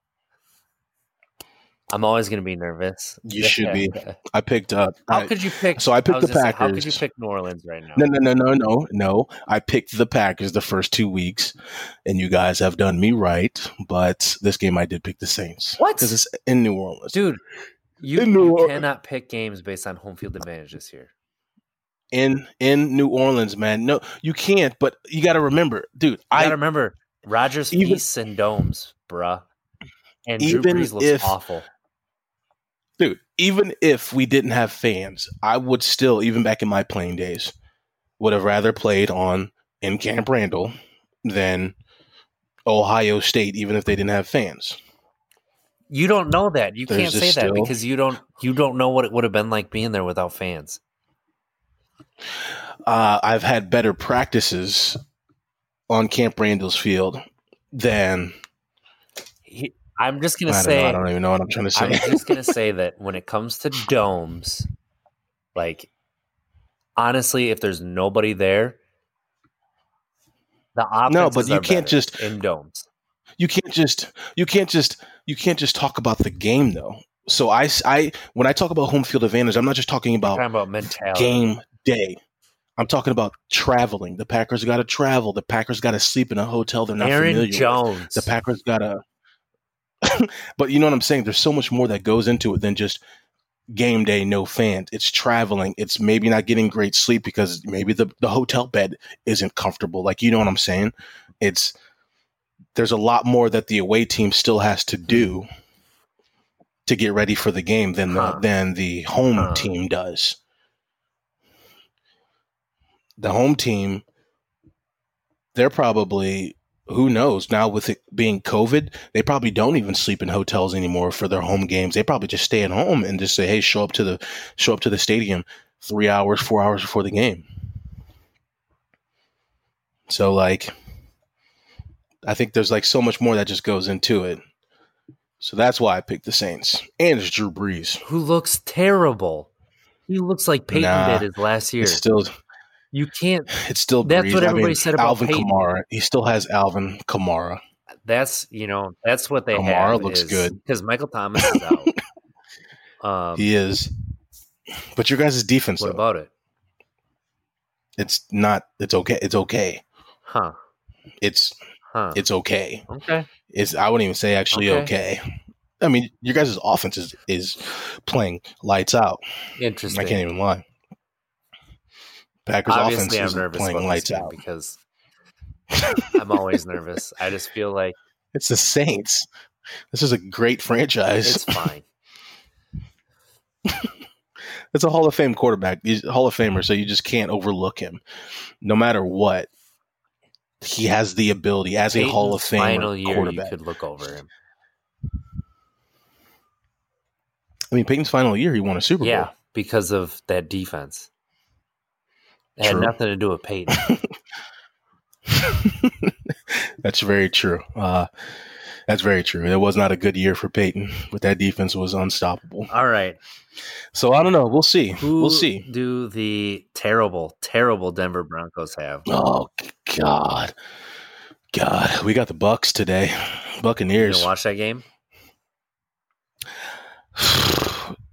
I'm always going to be nervous. You should be. I picked up. How could you pick? So I picked the Packers. How could you pick New Orleans right now? No. I picked the Packers the first 2 weeks, and you guys have done me right. But this game, I did pick the Saints. What? Because it's in New Orleans, dude. You cannot pick games based on home field advantage this year. In New Orleans, man. No, you can't, but you got to remember, dude. I got to remember Rodgers' feasts and domes, bruh. And Drew Brees looks awful. Dude, even if we didn't have fans, I would still, even back in my playing days, would have rather played on in Camp Randall than Ohio State, even if they didn't have fans. You don't know that. You can't say that because you don't know what it would have been like being there without fans. I've had better practices on Camp Randall's field than. I'm just going to say. I don't even know what I'm trying to say. I'm just going to say that when it comes to domes, like, honestly, if there's nobody there, the offenses are better just in domes. You can't just talk about the game though. So I when I talk about home field advantage, I'm not just talking about mentality. Game day. I'm talking about traveling. The Packers got to travel. The Packers got to sleep in a hotel they're not familiar with. The Packers got to. But you know what I'm saying? There's so much more that goes into it than just game day, no fans. It's traveling. It's maybe not getting great sleep because maybe the hotel bed isn't comfortable. Like, you know what I'm saying? There's a lot more that the away team still has to do to get ready for the game than the home team does. The home team, they're probably, who knows, now with it being COVID, they probably don't even sleep in hotels anymore for their home games. They probably just stay at home and just say, hey, show up to the stadium 3 hours, 4 hours before the game. So, like, I think there's like so much more that just goes into it. So that's why I picked the Saints. And it's Drew Brees, who looks terrible. He looks like Peyton did his last year. It's still Brees. That's what everybody said about Alvin Peyton. Kamara. He still has Alvin Kamara. That's what they have. Kamara looks good because Michael Thomas is out. He is. But your guys' defense. What about it? It's not. It's okay. It's okay. Huh. It's okay. Okay. I wouldn't even say actually okay. I mean, your guys' offense is playing lights out. Interesting. I can't even lie. Packers obviously offense is playing lights out because I'm always nervous. I just feel like it's the Saints. This is a great franchise. It's fine. It's a Hall of Fame quarterback. He's a Hall of Famer, so you just can't overlook him, no matter what. He has the ability as Peyton's a Hall of Fame final year, quarterback. You could look over him. I mean, Peyton's final year, he won a Super Bowl. Yeah, because of that defense. It had nothing to do with Peyton. That's very true. That's very true. It was not a good year for Peyton, but that defense was unstoppable. All right. So, I don't know. We'll see. We'll see. Who do the terrible, terrible Denver Broncos have? Oh, God. God. We got the Bucs today. Buccaneers. You watch that game?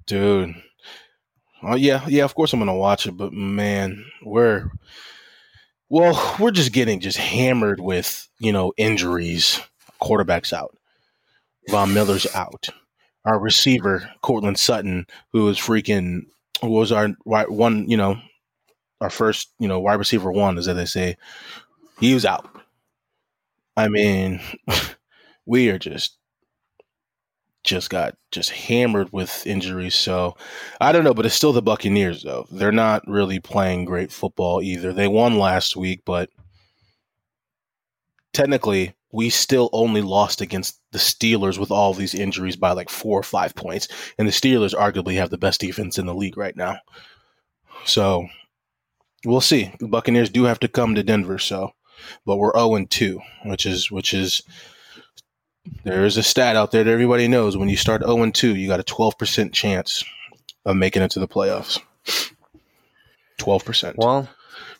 Dude. Oh, yeah, of course I'm going to watch it, but man, we're just getting hammered with, injuries. Quarterback's out. Von Miller's out. Our receiver, Cortland Sutton, who was our one, our first, wide receiver one, as they say, he was out. I mean, we are just got hammered with injuries. So I don't know, but it's still the Buccaneers though. They're not really playing great football either. They won last week, but technically we still only lost against the Steelers with all these injuries by like 4 or 5 points. And the Steelers arguably have the best defense in the league right now. So we'll see. The Buccaneers do have to come to Denver. But we're 0-2, which is there is a stat out there that everybody knows. When you start 0-2, you got a 12% chance of making it to the playoffs. 12%. Well,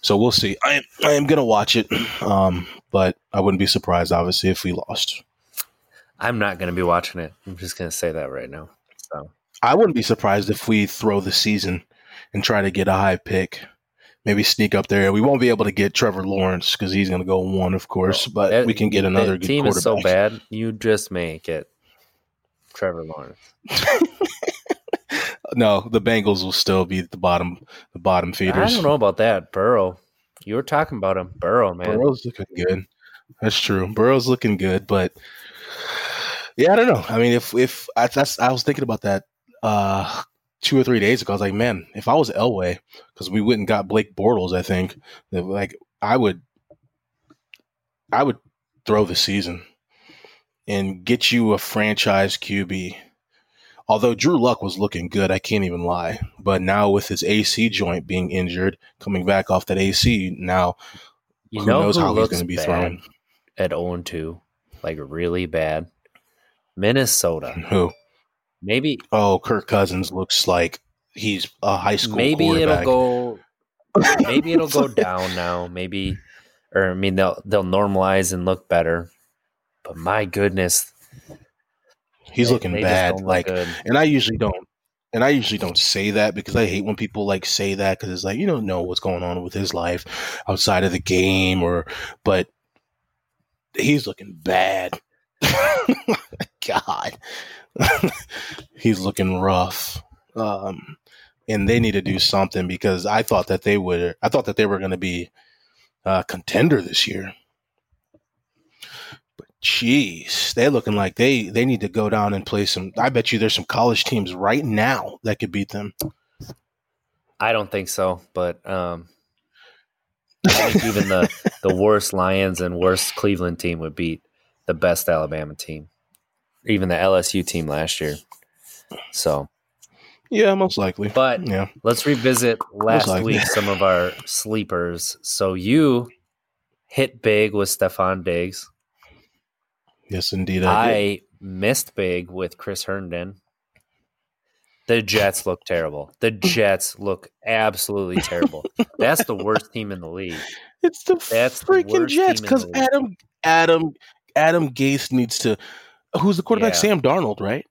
so we'll see. I am going to watch it, but I wouldn't be surprised, obviously, if we lost. I'm not going to be watching it. I'm just going to say that right now. So I wouldn't be surprised if we throw the season and try to get a high pick. Maybe sneak up there. We won't be able to get Trevor Lawrence because he's going to go one, of course, but we can get another good quarterback. Team is so bad, you just may get Trevor Lawrence. No, the Bengals will still be at the bottom feeders. I don't know about that. Burrow. You were talking about him. Burrow, man. Burrow's looking good. That's true. Burrow's looking good, but yeah, I don't know. I mean, I was thinking about that 2 or 3 days ago, I was like, man, if I was Elway, because we went and got Blake Bortles, I think, I would I would throw the season and get you a franchise QB. Although Drew Luck was looking good, I can't even lie. But now with his AC joint being injured, coming back off that AC, now who knows how he's going to be throwing. At 0-2, like really bad. Minnesota. Who? Maybe. Oh, Kirk Cousins looks like he's a high school quarterback. Maybe it'll go down now. Maybe, or I mean, they'll normalize and look better. But my goodness. He's looking bad. And I usually don't say that because I hate when people like say that because it's like, you don't know what's going on with his life outside of the game but he's looking bad. God. He's looking rough. And they need to do something because I thought that they were going to be a contender this year. Jeez, they're looking like they need to go down and play some. I bet you there's some college teams right now that could beat them. I don't think so, but I think even the worst Lions and worst Cleveland team would beat the best Alabama team, even the LSU team last year. So, yeah, most likely. But yeah, let's revisit last week some of our sleepers. So you hit big with Stephon Diggs. Yes, indeed. I missed big with Chris Herndon. The Jets look terrible. The Jets look absolutely terrible. That's the worst team in the league. It's the freaking Jets because Adam Gase needs to. Who's the quarterback? Yeah. Sam Darnold, right?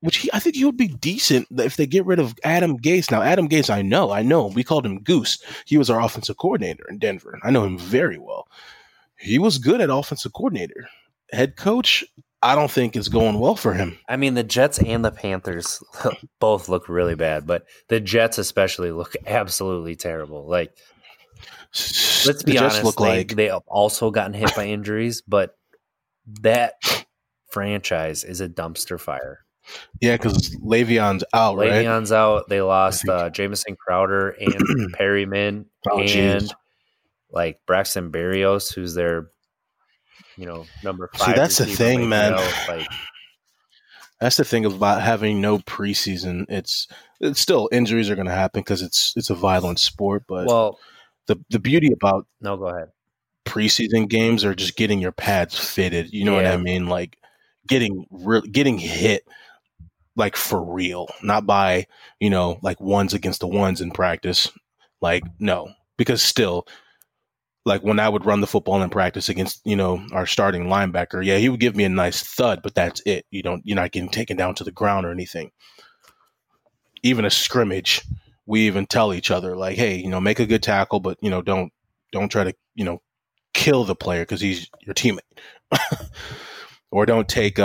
Which I think he would be decent if they get rid of Adam Gase. Now, Adam Gase, I know. We called him Goose. He was our offensive coordinator in Denver. I know him very well. He was good at offensive coordinator. Head coach, I don't think it's going well for him. I mean, the Jets and the Panthers both look really bad, but the Jets especially look absolutely terrible. Like, let's be honest, they have also gotten hit by injuries, but that franchise is a dumpster fire. Yeah, because Le'Veon's out, right? Le'Veon's out. They lost Jamison Crowder and Perryman Braxton Berrios, who's their number 5. See, that's the thing, man. That's the thing about having no preseason. It's still injuries are going to happen because it's a violent sport. But the beauty about preseason games are just getting your pads fitted. You know what I mean? Like getting hit like for real, not by ones against the ones in practice. Like no, because still. Like when I would run the football in practice against, our starting linebacker, yeah, he would give me a nice thud, but that's it. You're not getting taken down to the ground or anything. Even a scrimmage, we even tell each other like, hey, make a good tackle, but don't try to kill the player because he's your teammate, or don't take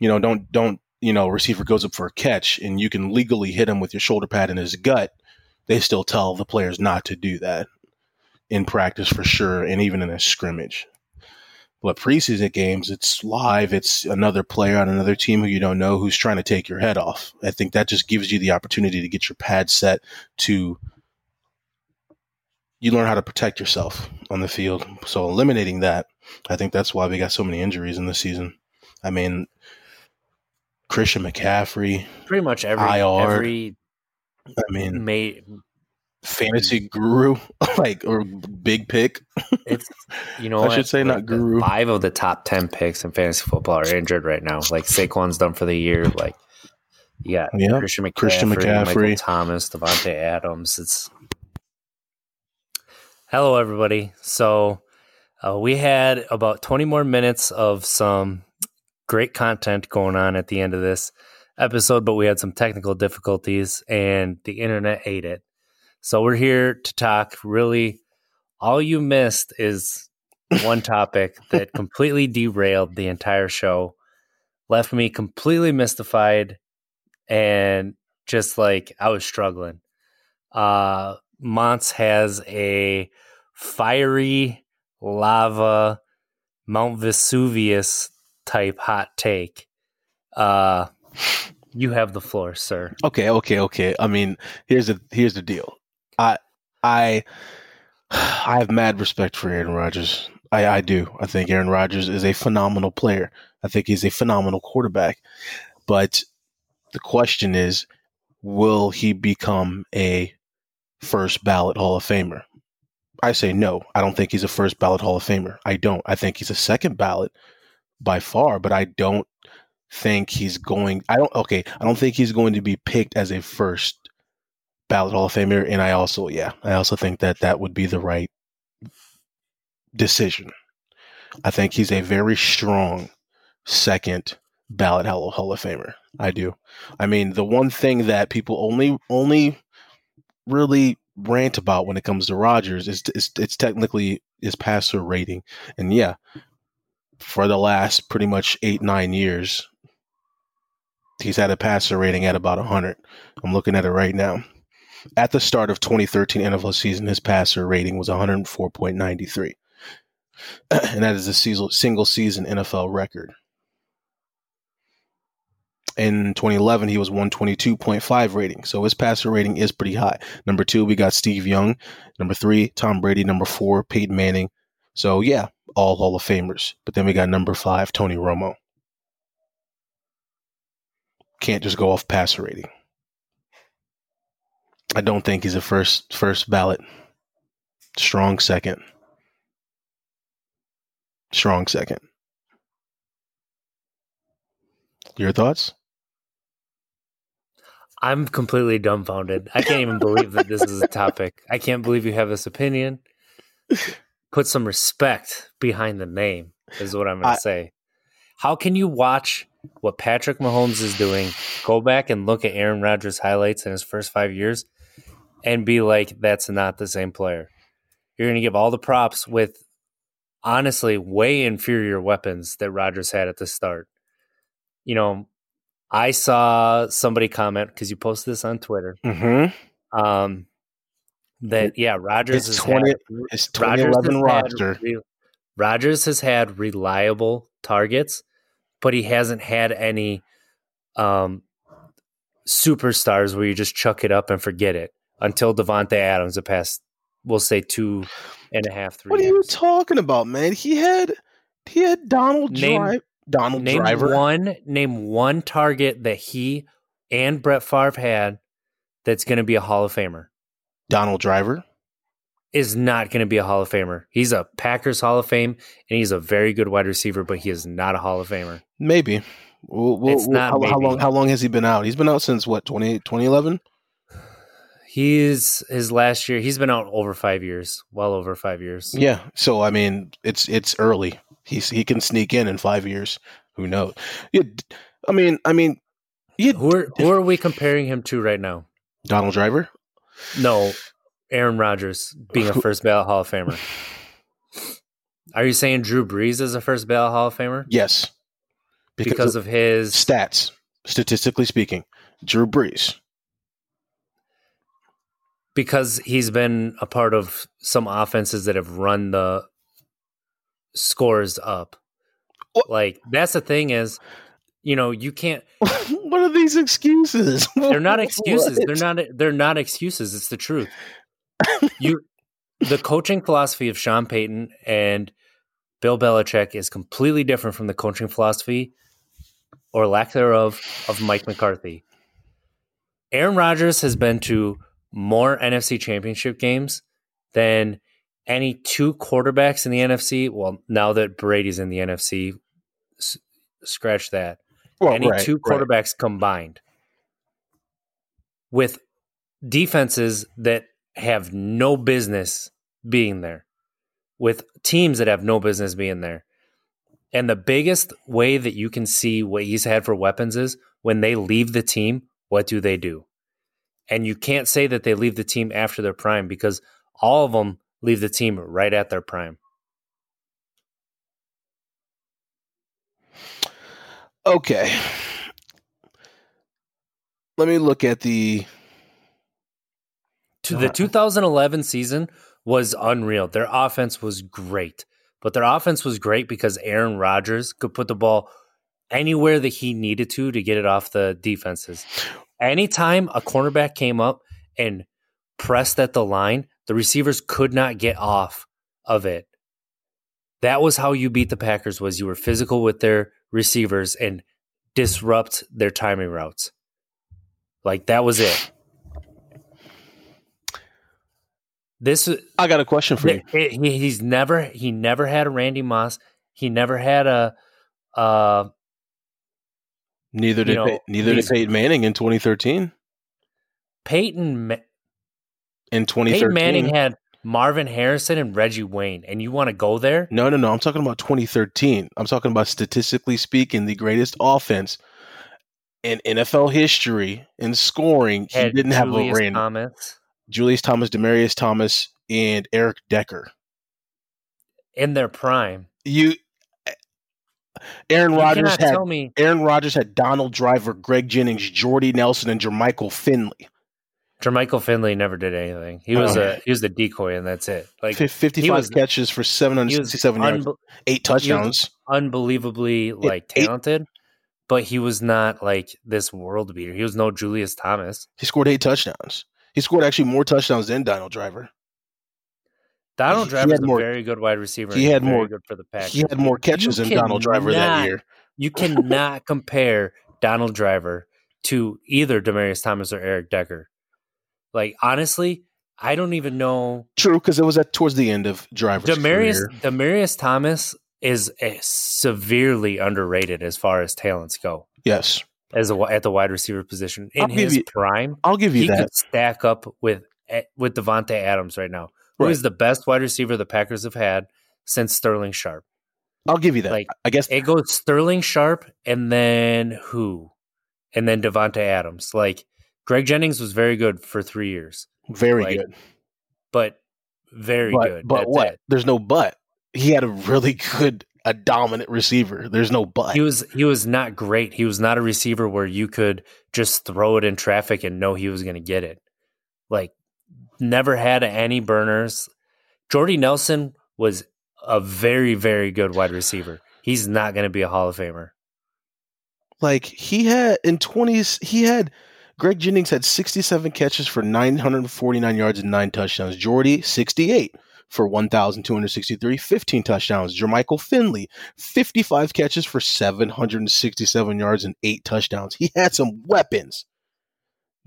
receiver goes up for a catch and you can legally hit him with your shoulder pad in his gut. They still tell the players not to do that. In practice for sure, and even in a scrimmage. But preseason games, it's live. It's another player on another team who you don't know who's trying to take your head off. I think that just gives you the opportunity to get your pad set to – you learn how to protect yourself on the field. So eliminating that, I think that's why we got so many injuries in this season. I mean, Christian McCaffrey. Pretty much Fantasy guru, or big pick. It's I should say not guru. 5 of the top 10 picks in fantasy football are injured right now. Like Saquon's done for the year. Like Christian McCaffrey, Michael Thomas, Devontae Adams. It's hello everybody. So we had about 20 more minutes of some great content going on at the end of this episode, but we had some technical difficulties and the internet ate it. So we're here to talk. Really, all you missed is one topic that completely derailed the entire show, left me completely mystified, and just like I was struggling. Monts has a fiery lava Mount Vesuvius type hot take. You have the floor, sir. Okay. I mean, here's the deal. I have mad respect for Aaron Rodgers. I do. I think Aaron Rodgers is a phenomenal player. I think he's a phenomenal quarterback. But the question is, will he become a first ballot Hall of Famer? I say no. I don't think he's a first ballot Hall of Famer. I don't. I think he's a second ballot by far, but I don't think he's going. I don't think he's going to be picked as a first ballot Hall of Famer. And I also think that would be the right decision. I think he's a very strong second ballot Hall of Famer. I do. I mean, the one thing that people only really rant about when it comes to Rodgers is it's technically his passer rating. And yeah, for the last pretty much 8-9 years, he's had a passer rating at about 100. I'm looking at it right now. At the start of 2013 NFL season, his passer rating was 104.93. And that is a single season NFL record. In 2011, he was 122.5 rating. So his passer rating is pretty high. Number 2, we got Steve Young. Number 3, Tom Brady. Number 4, Peyton Manning. So yeah, all Hall of Famers. But then we got number 5, Tony Romo. Can't just go off passer rating. I don't think he's a first ballot. Strong second. Strong second. Your thoughts? I'm completely dumbfounded. I can't even believe that this is a topic. I can't believe you have this opinion. Put some respect behind the name is what I'm going to say. How can you watch what Patrick Mahomes is doing, go back and look at Aaron Rodgers' highlights in his first 5 years, and be like, that's not the same player? You're going to give all the props with, honestly, way inferior weapons that Rodgers had at the start. You know, I saw somebody comment, because you posted this on Twitter, Rodgers has had, it's 2011 roster. Rodgers has had reliable targets, but he hasn't had any superstars where you just chuck it up and forget it until Devontae Adams the past, we'll say, 2.5, 3 What are you talking about, man? He had Donald Driver. Name one target that he and Brett Favre had that's going to be a Hall of Famer. Donald Driver is not going to be a Hall of Famer. He's a Packers Hall of Fame, and he's a very good wide receiver, but he is not a Hall of Famer. Maybe. How long has he been out? He's been out since, 2011? His last year. He's been out over 5 years, well over 5 years. Yeah, so, I mean, it's early. He can sneak in 5 years. Who knows? Who are we comparing him to right now? Donald Driver? No, Aaron Rodgers being a first ballot Hall of Famer. Are you saying Drew Brees is a first ballot Hall of Famer? Yes, because of his stats. Statistically speaking, Drew Brees, because he's been a part of some offenses that have run the scores up. What? Like, that's the thing is, you know, you can't. What are these excuses? They're not excuses. What? They're not excuses. It's the truth. The coaching philosophy of Sean Payton and Bill Belichick is completely different from the coaching philosophy, or lack thereof, of Mike McCarthy. Aaron Rodgers has been to more NFC Championship games than any two quarterbacks in the NFC. Well, now that Brady's in the NFC, scratch that. Well, any two quarterbacks combined, with defenses that have no business being there, with teams that have no business being there. And the biggest way that you can see what he's had for weapons is when they leave the team, what do? And you can't say that they leave the team after their prime, because all of them leave the team right at their prime. Okay. Let me look at the 2011 season was unreal. Their offense was great, but their offense was great because Aaron Rodgers could put the ball anywhere that he needed to get it off the defenses. Anytime a cornerback came up and pressed at the line, the receivers could not get off of it. That was how you beat the Packers, was you were physical with their receivers and disrupt their timing routes. Like, that was it. I got a question for you. He never had a Randy Moss. He never had a neither did Peyton Manning in 2013. Peyton Manning had Marvin Harrison and Reggie Wayne, and you want to go there? No. I'm talking about 2013. I'm talking about, statistically speaking, the greatest offense in NFL history in scoring. He didn't have a random. Julius Thomas, Demarius Thomas, and Eric Decker in their prime. Aaron Rodgers had Donald Driver, Greg Jennings, Jordy Nelson, and Jermichael Finley. Jermichael Finley never did anything. He was the decoy, and that's it. Like 55 catches for 767 yards, 8 touchdowns. Unbelievably talented, but he was not like this world beater. He was no Julius Thomas. He scored 8 touchdowns. He scored actually more touchdowns than Donald Driver. Donald Driver is a very good wide receiver. He had more good for the Packers. He had more catches than Donald Driver that year. You cannot compare Donald Driver to either Demarius Thomas or Eric Decker. Like, honestly, I don't even know. True, because it was towards the end of Driver's career. Demarius Thomas is severely underrated as far as talents go. Yes. At the wide receiver position in his prime, I'll give you that. He could stack up with Devontae Adams right now, who is the best wide receiver the Packers have had since Sterling Sharpe. I'll give you that. Like, I guess it goes Sterling Sharpe, and then who? And then Devontae Adams. Like, Greg Jennings was very good for 3 years. Very good. But what? It. There's no but. He had a really good. A dominant receiver. There's no but. He was not great. He was not a receiver where you could just throw it in traffic and know he was going to get it. Like, never had any burners. Jordy Nelson was a very, very good wide receiver. He's not going to be a Hall of Famer. Like, he had in 20s, Greg Jennings had 67 catches for 949 yards and 9 touchdowns. Jordy, 68. For 1,263, 15 touchdowns. Jermichael Finley, 55 catches for 767 yards and 8 touchdowns. He had some weapons.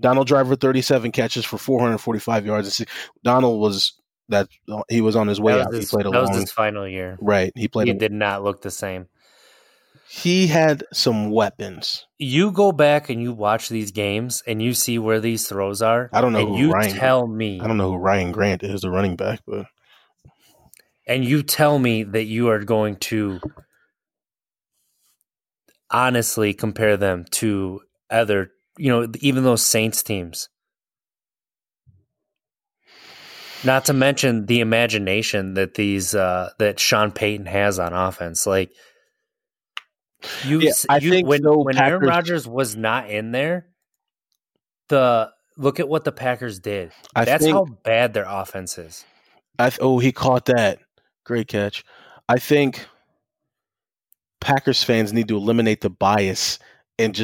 Donald Driver, 37 catches for 445 yards. Donald was on his way out. He played that was his final year. Right. He did not look the same. He had some weapons. You go back and you watch these games and you see where these throws are. I don't know. I don't know who Ryan Grant is, the running back, but. And you tell me that you are going to honestly compare them to other, even those Saints teams. Not to mention the imagination that that Sean Payton has on offense. Like, when Aaron Rodgers was not in there, look at what the Packers did. That's how bad their offense is. He caught that. Great catch. I think Packers fans need to eliminate the bias and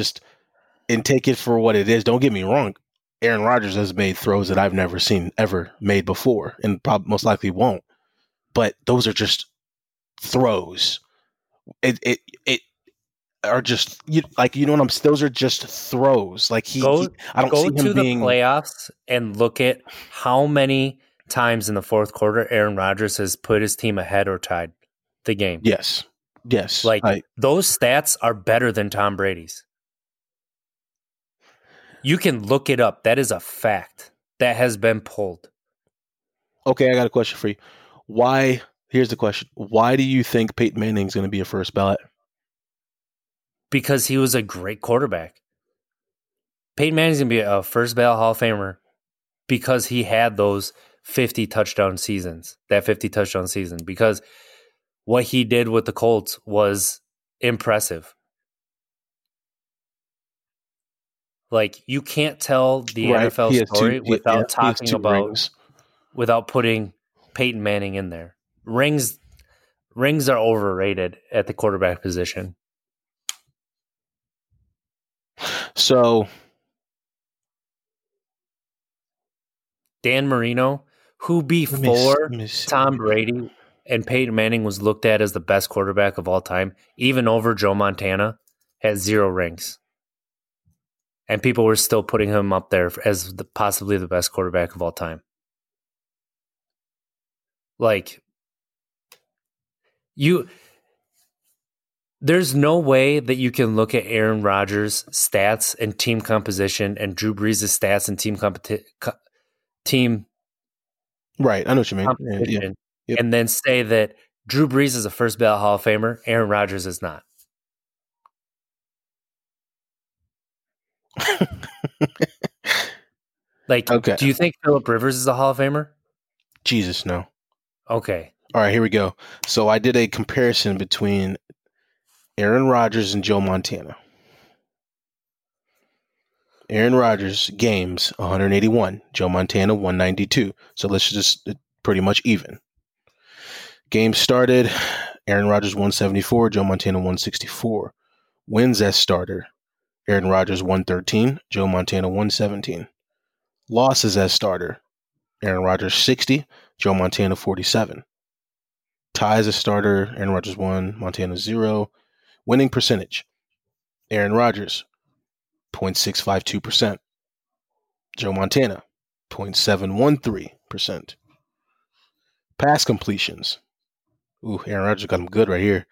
take it for what it is. Don't get me wrong. Aaron Rodgers has made throws that I've never seen ever made before and probably most likely won't. But those are just throws. It are just those are just throws. Like I don't see him being the playoffs and look at how many times in the fourth quarter Aaron Rodgers has put his team ahead or tied the game. Yes. Like, those stats are better than Tom Brady's. You can look it up. That is a fact. That has been pulled. Okay, I got a question for you. Here's the question. Why do you think Peyton Manning's going to be a first ballot? Because he was a great quarterback. Peyton Manning's going to be a first ballot Hall of Famer because he had those 50 touchdown seasons, that 50 touchdown season, because what he did with the Colts was impressive. Like, you can't tell the NFL story without talking about rings, without putting Peyton Manning in there. Rings are overrated at the quarterback position. So Dan Marino, who before Tom Brady and Peyton Manning was looked at as the best quarterback of all time, even over Joe Montana, has 0 rings. And people were still putting him up there as possibly the best quarterback of all time. Like, there's no way that you can look at Aaron Rodgers' stats and team composition and Drew Brees' stats and team. Right, I know what you mean. Yeah. Yep. And then say that Drew Brees is a first ballot Hall of Famer, Aaron Rodgers is not. Like, okay. Do you think Philip Rivers is a Hall of Famer? Jesus, no. Okay. All right, here we go. So I did a comparison between Aaron Rodgers and Joe Montana. Aaron Rodgers games 181, Joe Montana 192. So let's just pretty much even. Game started, Aaron Rodgers 174, Joe Montana 164. Wins as starter, Aaron Rodgers 113, Joe Montana 117. Losses as starter, Aaron Rodgers 60, Joe Montana 47. Ties as starter, Aaron Rodgers 1, Montana 0. Winning percentage, Aaron Rodgers 0.652%. Joe Montana 0.713%. Pass completions. Ooh, Aaron Rodgers got him good right here.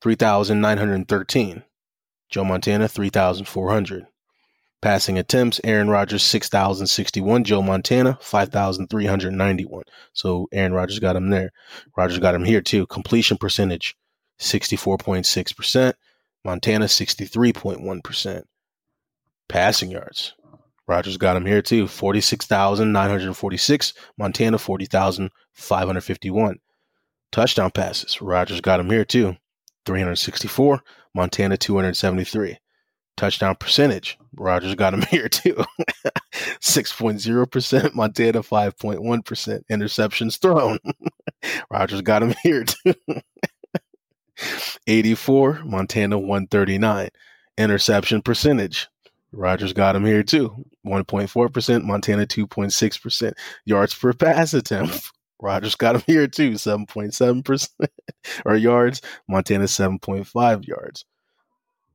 3,913. Joe Montana, 3,400. Passing attempts, Aaron Rodgers, 6,061. Joe Montana, 5,391. So Aaron Rodgers got him there. Rodgers got him here, too. Completion percentage, 64.6%. Montana, 63.1%. Passing yards. Rodgers got him here, too. 46,946. Montana, 40,551. Touchdown passes. Rodgers got him here, too. 364. Montana, 273. Touchdown percentage. Rodgers got him here, too. 6.0%. Montana, 5.1%. Interceptions thrown. Rodgers got him here, too. 84. Montana, 139. Interception percentage. Rodgers got him here, too. 1.4%. Montana, 2.6%. Yards per pass attempt. Rodgers got him here, too, 7.7% or yards. Montana, 7.5 yards.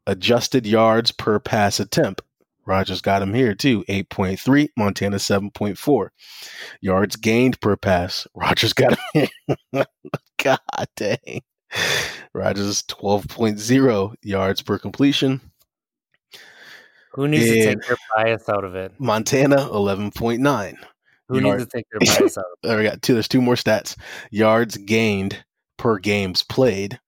Adjusted yards per pass attempt. Rodgers got him here, too, 8.3. Montana, 7.4. Yards gained per pass. Rodgers got him here. God dang. Rodgers, 12.0 yards per completion. Who needs to take their bias out of it? Montana, 11.9. Who needs to take their bias out of it? We got two. There's two more stats. Yards gained per games played.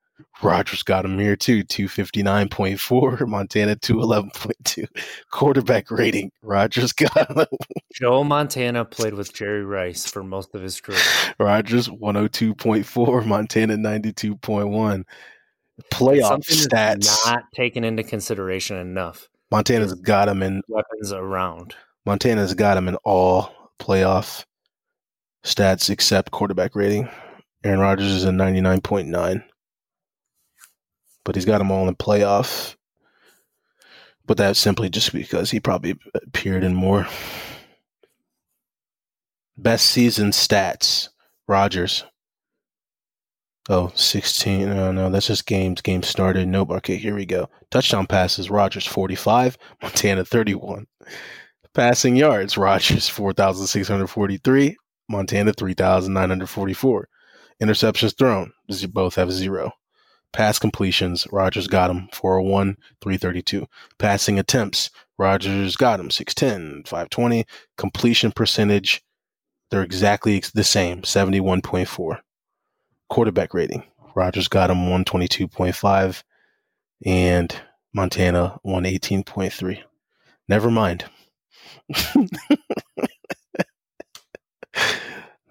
Rodgers got him here, too. 259.4. Montana, 211.2. Quarterback rating. Rodgers got him. Joe Montana played with Jerry Rice for most of his career. Rodgers, 102.4. Montana, 92.1. Playoff stats. Not taken into consideration enough. Montana's got him in weapons around. Montana's got him in all playoff stats except quarterback rating. Aaron Rodgers is a 99.9, but he's got him all in playoff. But that's simply just because he probably appeared in more. Best season stats, Rodgers. Oh, 16. Oh, no, that's just games. Game started. Nope. Okay, here we go. Touchdown passes. Rodgers, 45. Montana, 31. Passing yards. Rodgers, 4,643. Montana, 3,944. Interceptions thrown. Both have 0. Pass completions. Rodgers got him. 401, 332. Passing attempts. Rodgers got him. 610, 520. Completion percentage. They're exactly the same. 71.4. Quarterback rating. Rodgers got him 122.5 and Montana 118.3. Never mind.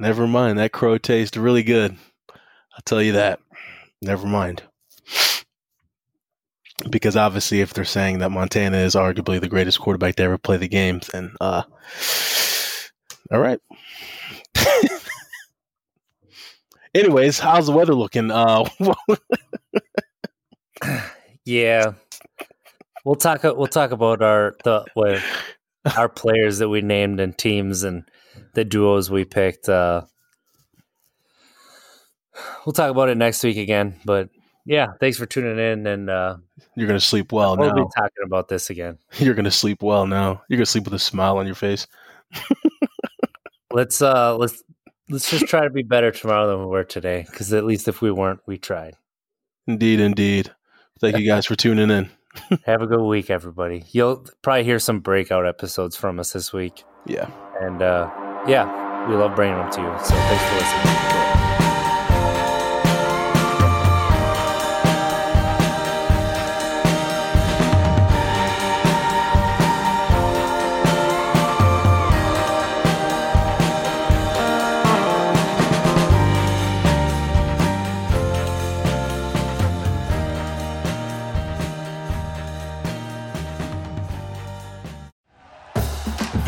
Never mind. That crow tastes really good. I'll tell you that. Never mind. Because obviously if they're saying that Montana is arguably the greatest quarterback to ever play the game, then all right. Anyways, how's the weather looking? Yeah, we'll talk about our players that we named and teams and the duos we picked. We'll talk about it next week again. But yeah, thanks for tuning in. And you're going to sleep well now. We'll be talking about this again. You're going to sleep well now. You're going to sleep with a smile on your face. Let's just try to be better tomorrow than we were today, because at least if we weren't, we tried. Indeed, indeed. Thank you guys for tuning in. Have a good week, everybody. You'll probably hear some breakout episodes from us this week. Yeah. And yeah, we love bringing them to you. So thanks for listening.